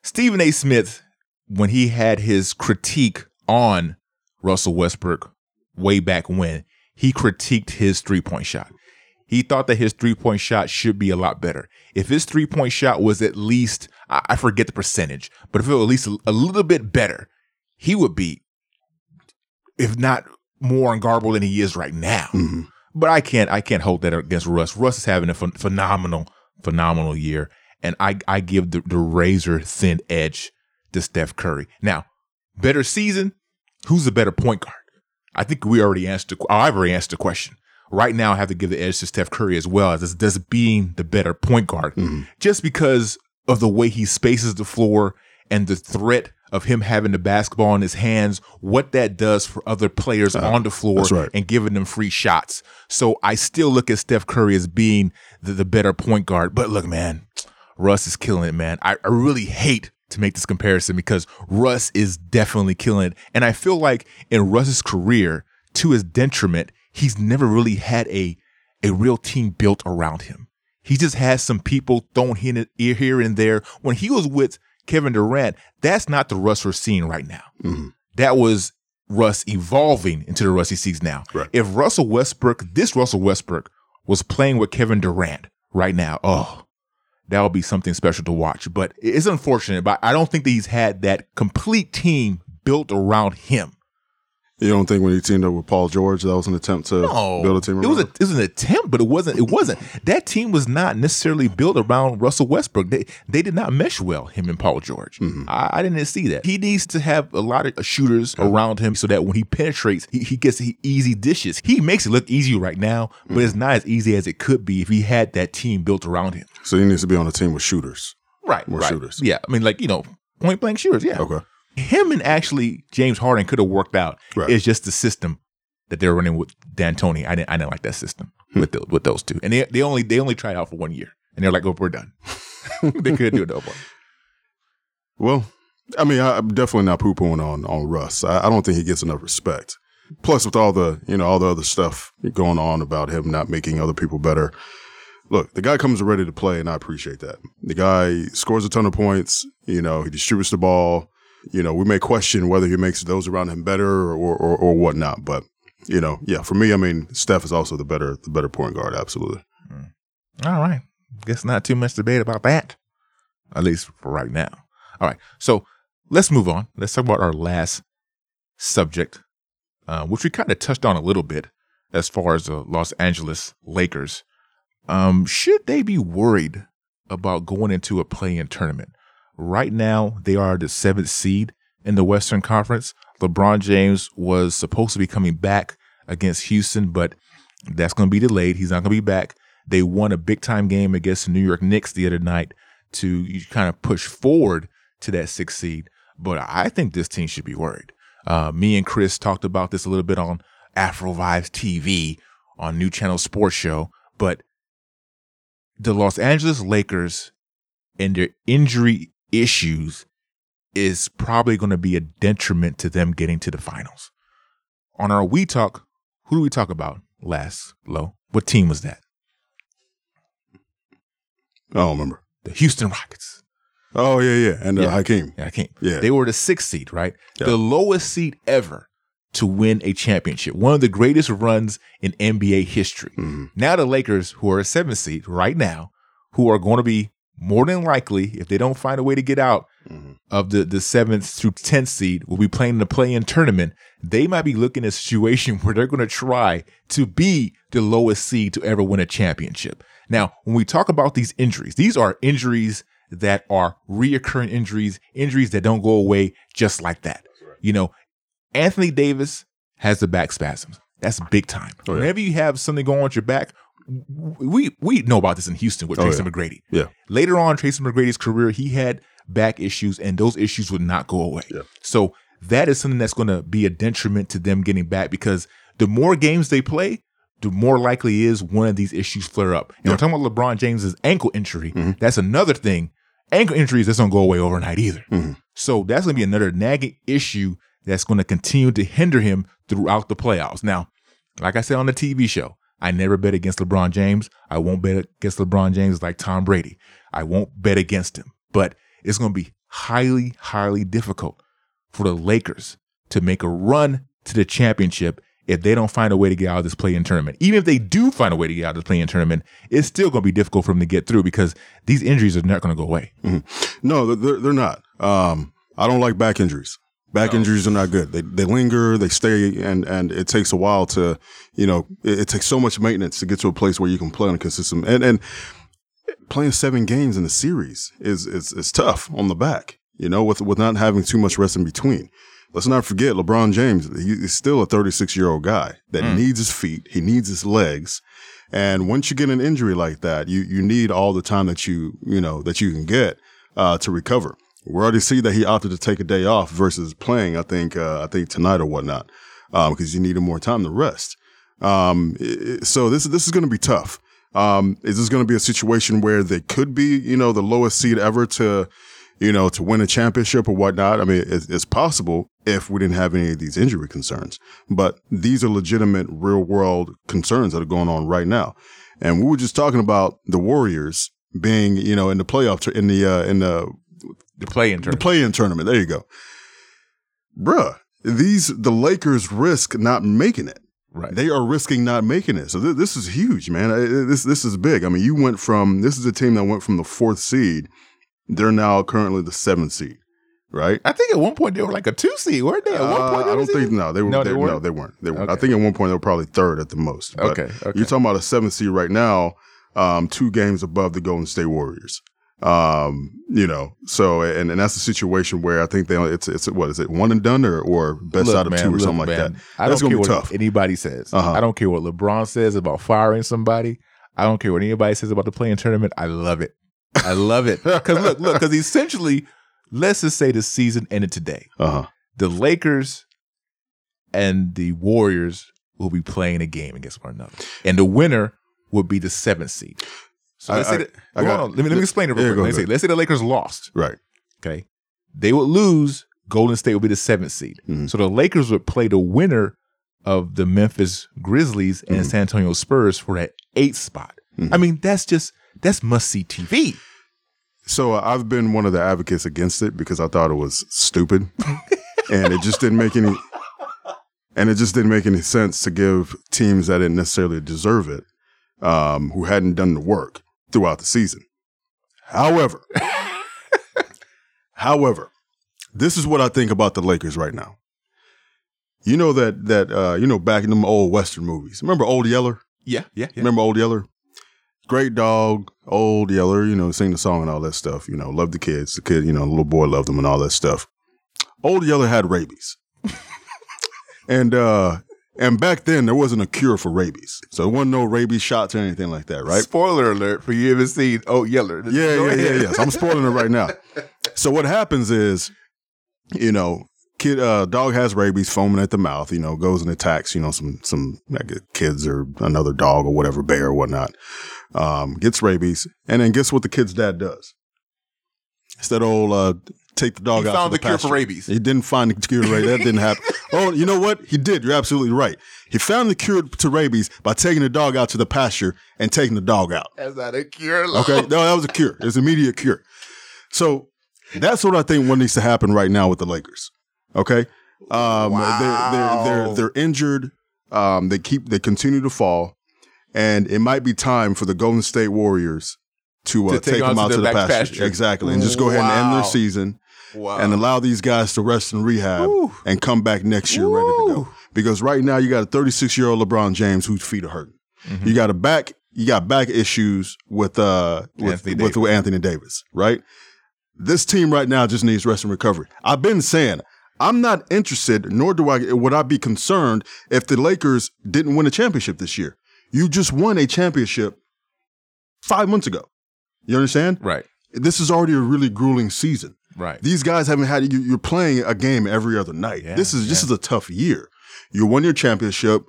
Stephen A. Smith, when he had his critique on Russell Westbrook way back when, he critiqued his three-point shot. He thought that his three-point shot should be a lot better. If his three-point shot was at least, I forget the percentage, but if it was at least a little bit better, he would be, if not more unguardable than he is right now. Mm-hmm. But I can't hold that against Russ. Russ is having a phenomenal year, and I give the razor-thin edge to Steph Curry. Now, better season, who's the better point guard? I think we already answered. I've already answered the question. Right now, I have to give the edge to Steph Curry as well as being the better point guard, just because of the way he spaces the floor and the threat of him having the basketball in his hands, what that does for other players on the floor and giving them free shots. So I still look at Steph Curry as being the better point guard. But look, man, Russ is killing it, man. I really hate to make this comparison because Russ is definitely killing it. And I feel like in Russ's career, to his detriment, he's never really had a real team built around him. He just has some people thrown here and there. When he was with Kevin Durant, that's not the Russ we're seeing right now. Mm-hmm. That was Russ evolving into the Russ he sees now. Right. If Russell Westbrook was playing with Kevin Durant right now, that would be something special to watch. But it's unfortunate, but I don't think that he's had that complete team built around him. You don't think when he teamed up with Paul George, that was an attempt to build a team around him? It was an attempt, but it wasn't. That team was not necessarily built around Russell Westbrook. They did not mesh well, him and Paul George. Mm-hmm. I didn't see that. He needs to have a lot of shooters around him so that when he penetrates, he gets easy dishes. He makes it look easy right now, but it's not as easy as it could be if he had that team built around him. So he needs to be on a team with shooters. Right. Shooters. Yeah. I mean, point blank shooters. Yeah. Okay. Him and actually James Harden could have worked out. Right. It's just the system that they're running with D'Antoni. I didn't like that system with those two, and they only tried out for 1 year, and they're like, "Oh, we're done." They couldn't do it no more. Well, I mean, I'm definitely not poo-pooing on Russ. I don't think he gets enough respect. Plus, with all the other stuff going on about him not making other people better. Look, the guy comes ready to play, and I appreciate that. The guy scores a ton of points. He distributes the ball. We may question whether he makes those around him better or whatnot. But, for me, I mean, Steph is also the better point guard. Absolutely. All right. Guess not too much debate about that, at least for right now. All right. So let's move on. Let's talk about our last subject, which we kind of touched on a little bit as far as the Los Angeles Lakers. Should they be worried about going into a play-in tournament? Right now, they are the 7th seed in the Western Conference. LeBron James was supposed to be coming back against Houston, but that's going to be delayed. He's not going to be back. They won a big-time game against the New York Knicks the other night to kind of push forward to that 6th seed. But I think this team should be worried. Me and Chris talked about this a little bit on Afro Vibes TV on New Channel Sports Show, but the Los Angeles Lakers and their injury issues is probably going to be a detriment to them getting to the finals. On our We Talk, who do we talk about last, Low? What team was that? I don't remember. The Houston Rockets. Oh, yeah. And Hakeem. Hakeem. Yeah. They were the 6th seed, right? Yeah. The lowest seed ever to win a championship. One of the greatest runs in NBA history. Mm-hmm. Now the Lakers, who are a 7th seed right now, who are going to be more than likely, if they don't find a way to get out of the 7th through 10th seed, will be playing in the play-in tournament. They might be looking at a situation where they're going to try to be the lowest seed to ever win a championship. Now, when we talk about these injuries, these are injuries that are reoccurring injuries that don't go away just like that. Right. Anthony Davis has the back spasms. That's big time. Oh, yeah. Whenever you have something going on with your back, we know about this in Houston with Tracy McGrady. Yeah. Later on, Tracy McGrady's career, he had back issues, and those issues would not go away. Yeah. So that is something that's going to be a detriment to them getting back, because the more games they play, the more likely is one of these issues flare up. And we're talking about LeBron James's ankle injury. Mm-hmm. That's another thing. Ankle injuries, that's going to go away overnight either. Mm-hmm. So that's going to be another nagging issue that's going to continue to hinder him throughout the playoffs. Now, like I said on the TV show, I never bet against LeBron James. I won't bet against LeBron James like Tom Brady. I won't bet against him. But it's going to be highly, highly difficult for the Lakers to make a run to the championship if they don't find a way to get out of this play-in tournament. Even if they do find a way to get out of this play-in tournament, it's still going to be difficult for them to get through because these injuries are not going to go away. Mm-hmm. No, they're not. I don't like back injuries. Back injuries are not good. They linger, they stay, and it takes a while to, it takes so much maintenance to get to a place where you can play on a consistent. And playing 7 games in a series is tough on the back, with not having too much rest in between. let's not forget LeBron James. He's still a 36-year-old guy that needs his feet. He needs his legs. And once you get an injury like that, you need all the time that you can get to recover. We already see that he opted to take a day off versus playing, I think tonight or whatnot, because you needed more time to rest. So this is going to be tough. Is this going to be a situation where they could be, the lowest seed ever to win a championship or whatnot? I mean, it's possible if we didn't have any of these injury concerns. But these are legitimate real-world concerns that are going on right now. And we were just talking about the Warriors being, in the playoff in the play-in tournament. The play-in tournament. There you go. Bruh, the Lakers risk not making it. Right. They are risking not making it. So this is huge, man. This is big. I mean, this is a team that went from the 4th seed. They're now currently the 7th seed, right? I think at one point they were like a 2 seed, weren't they? At one point, they weren't. Okay. I think at one point they were probably 3rd at the most. But okay. You're talking about a 7th seed right now, 2 games above the Golden State Warriors. So and that's a situation where I think it's what is it, one and done or best out of two or something like that. That's gonna be tough. Anybody says, I don't care what LeBron says about firing somebody. I don't care what anybody says about the play-in tournament. I love it. I love it because because essentially, let's just say the season ended today. The Lakers and the Warriors will be playing a game against one another, and the winner will be the 7th seed. So let me explain it real quick. Let's say the Lakers lost. Right. Okay. They would lose. Golden State would be the 7th seed. Mm-hmm. So the Lakers would play the winner of the Memphis Grizzlies and San Antonio Spurs for that 8th spot. Mm-hmm. I mean, that's must-see TV. So I've been one of the advocates against it because I thought it was stupid. And it just didn't make any... And it just didn't make any sense to give teams that didn't necessarily deserve it, who hadn't done the work throughout the season. However, this is what I think about the Lakers right now. You know that back in them old Western movies. Remember Old Yeller? Yeah. Remember Old Yeller? Great dog, Old Yeller, sing the song and all that stuff, love the kids. The kid, the little boy loved them and all that stuff. Old Yeller had rabies. And back then, there wasn't a cure for rabies. So there wasn't no rabies shots or anything like that, right? Spoiler alert for you haven't seen Old Yeller. Yeah. So I'm spoiling it right now. So what happens is, kid, dog has rabies, foaming at the mouth, goes and attacks, some like kids or another dog or whatever, bear or whatnot, gets rabies. And then guess what the kid's dad does? It's that old... take the dog out. He found the cure for rabies. He didn't find the cure for rabies. That didn't happen. Oh, you know what? He did. You're absolutely right. He found the cure to rabies by taking the dog out to the pasture and taking the dog out. That's not a cure. Okay. No, that was a cure. It's an immediate cure. So that's what I think what needs to happen right now with the Lakers. Okay. Wow. They're injured. They continue to fall. And it might be time for the Golden State Warriors to take them out to the pasture. Exactly. And just go ahead and end their season. Wow. And allow these guys to rest and rehab. Ooh. And come back next year. Ooh. Ready to go. Because right now you got a 36-year-old LeBron James whose feet are hurting. Mm-hmm. You got back issues with Anthony Davis, right? This team right now just needs rest and recovery. I've been saying I'm not interested, nor would I be concerned if the Lakers didn't win a championship this year. You just won a championship 5 months ago. You understand? Right. This is already a really grueling season. Right. These guys haven't had you're playing a game every other night. Yeah, this is a tough year. You won your championship,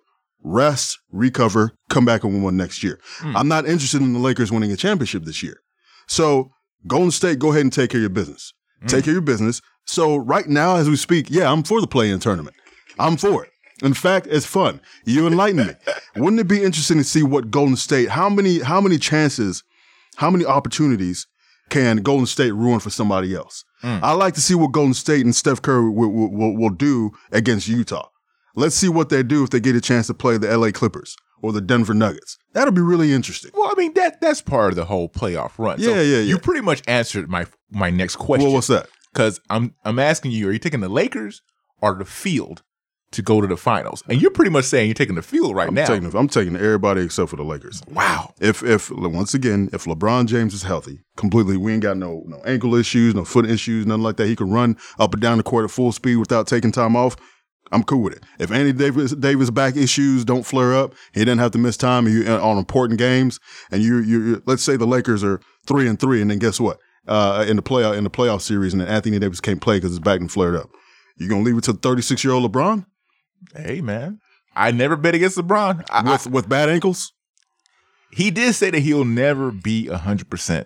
rest, recover, come back and win one next year. I'm not interested in the Lakers winning a championship this year. So Golden State, go ahead and take care of your business. Take care of your business. So right now as we speak, yeah, I'm for the play-in tournament. I'm for it. In fact, it's fun. You enlighten me. Wouldn't it be interesting to see what Golden State, how many chances, how many opportunities can Golden State ruin for somebody else? I like to see what Golden State and Steph Curry will do against Utah. Let's see what they do if they get a chance to play the LA Clippers or the Denver Nuggets. That'll be really interesting. Well, I mean, that's part of the whole playoff run. Yeah. You pretty much answered my next question. Well, what's that? Because I'm asking you, are you taking the Lakers or the field to go to the finals. And you're pretty much saying you're taking the field right now. I'm taking everybody except for the Lakers. Wow. If LeBron James is healthy completely, we ain't got no ankle issues, no foot issues, nothing like that. He can run up and down the court at full speed without taking time off. I'm cool with it. If Anthony Davis back issues don't flare up, he doesn't have to miss time on important games. And you let's say the Lakers are 3-3, and then guess what? In the playoff series, and then Anthony Davis can't play because his back and flared up. You gonna leave it to 36-year-old LeBron? Hey man, I never bet against LeBron with bad ankles. He did say that he'll never be 100%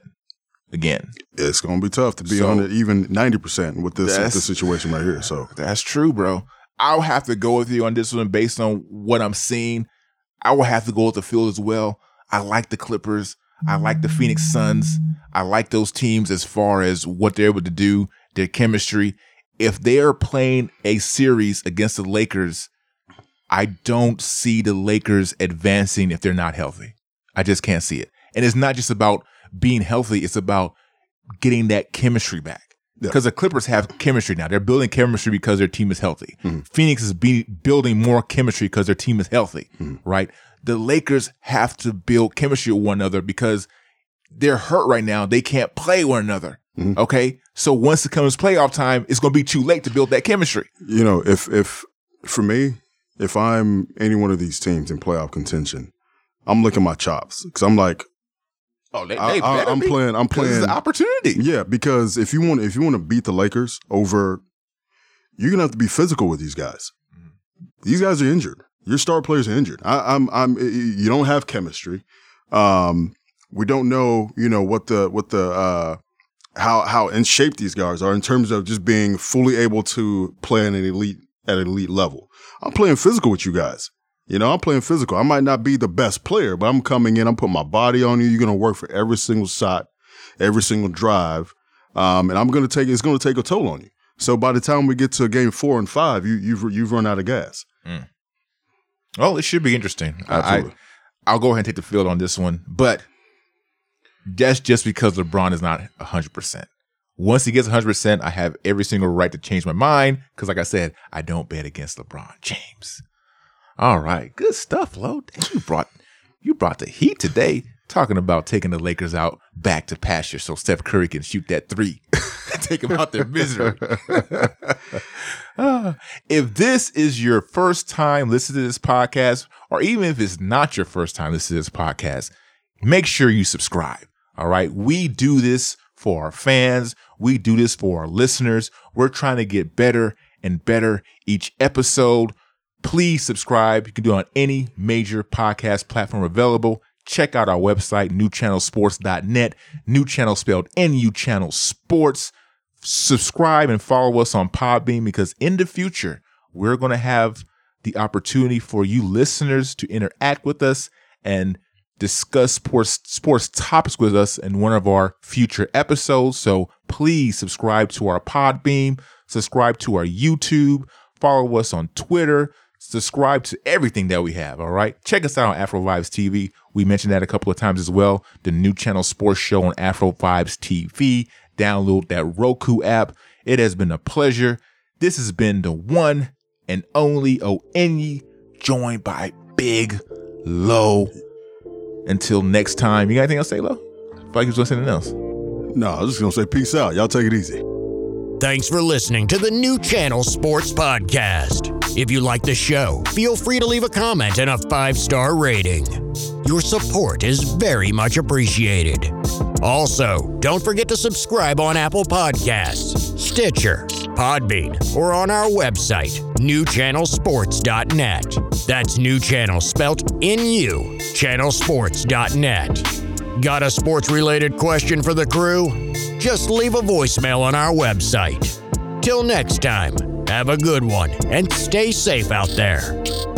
again. It's gonna be tough to be on even 90% with this situation right here. So that's true, bro. I'll have to go with you on this one based on what I'm seeing. I will have to go with the field as well. I like the Clippers. I like the Phoenix Suns. I like those teams as far as what they're able to do, their chemistry. If they are playing a series against the Lakers, I don't see the Lakers advancing if they're not healthy. I just can't see it. And it's not just about being healthy. It's about getting that chemistry back. Because the Clippers have chemistry now. They're building chemistry because their team is healthy. Mm-hmm. Phoenix is building more chemistry because their team is healthy, mm-hmm. right? The Lakers have to build chemistry with one another because they're hurt right now. They can't play one another, mm-hmm. okay? So once it comes playoff time, it's going to be too late to build that chemistry. You know, if for me, if I'm any one of these teams in playoff contention, I'm licking my chops because I'm like, oh, I'm playing. This is an opportunity. Yeah, because if you want to beat the Lakers over, you're gonna have to be physical with these guys. Mm-hmm. These guys are injured. Your star players are injured. You don't have chemistry. We don't know. You know how in shape these guys are in terms of just being fully able to play at an elite level. I'm playing physical with you guys. You know, I'm playing physical. I might not be the best player, but I'm coming in. I'm putting my body on you. You're going to work for every single shot, every single drive, and it's going to take a toll on you. So by the time we get to game 4 and 5, you've run out of gas. Mm. Well, it should be interesting. Absolutely. I'll go ahead and take the field on this one, but that's just because LeBron is not 100%. Once he gets 100%, I have every single right to change my mind because, like I said, I don't bet against LeBron James. All right, good stuff, Lo. You brought the heat today, talking about taking the Lakers out back to pasture so Steph Curry can shoot that three, take them out their misery. If this is your first time listening to this podcast, or even if it's not your first time listening to this podcast, make sure you subscribe. All right, we do this for our fans. We do this for our listeners. We're trying to get better and better each episode. Please subscribe. You can do it on any major podcast platform available. Check out our website, newchannelsports.net. New Channel spelled NU Channel Sports. Subscribe and follow us on Podbean because in the future, we're going to have the opportunity for you listeners to interact with us and discuss sports topics with us in one of our future episodes. So please subscribe to our Podbean, subscribe to our YouTube, follow us on Twitter. Subscribe to everything that we have, all right? Check us out on Afro Vibes TV. We mentioned that a couple of times as well. The New Channel Sports Show on Afro Vibes TV. Download that Roku app. It has been a pleasure. This has been the one and only Onye, joined by Big Low. Until next time. You got anything else to say, Low? I feel like you was going to say anything else. No, I was just going to say peace out. Y'all take it easy. Thanks for listening to the New Channel Sports Podcast. If you like the show, feel free to leave a comment and a 5-star rating. Your support is very much appreciated. Also, don't forget to subscribe on Apple Podcasts, Stitcher, Podbean, or on our website, newchannelsports.net. That's New Channel spelt N-U, channelsports.net. Got a sports-related question for the crew? Just leave a voicemail on our website. Till next time, have a good one and stay safe out there.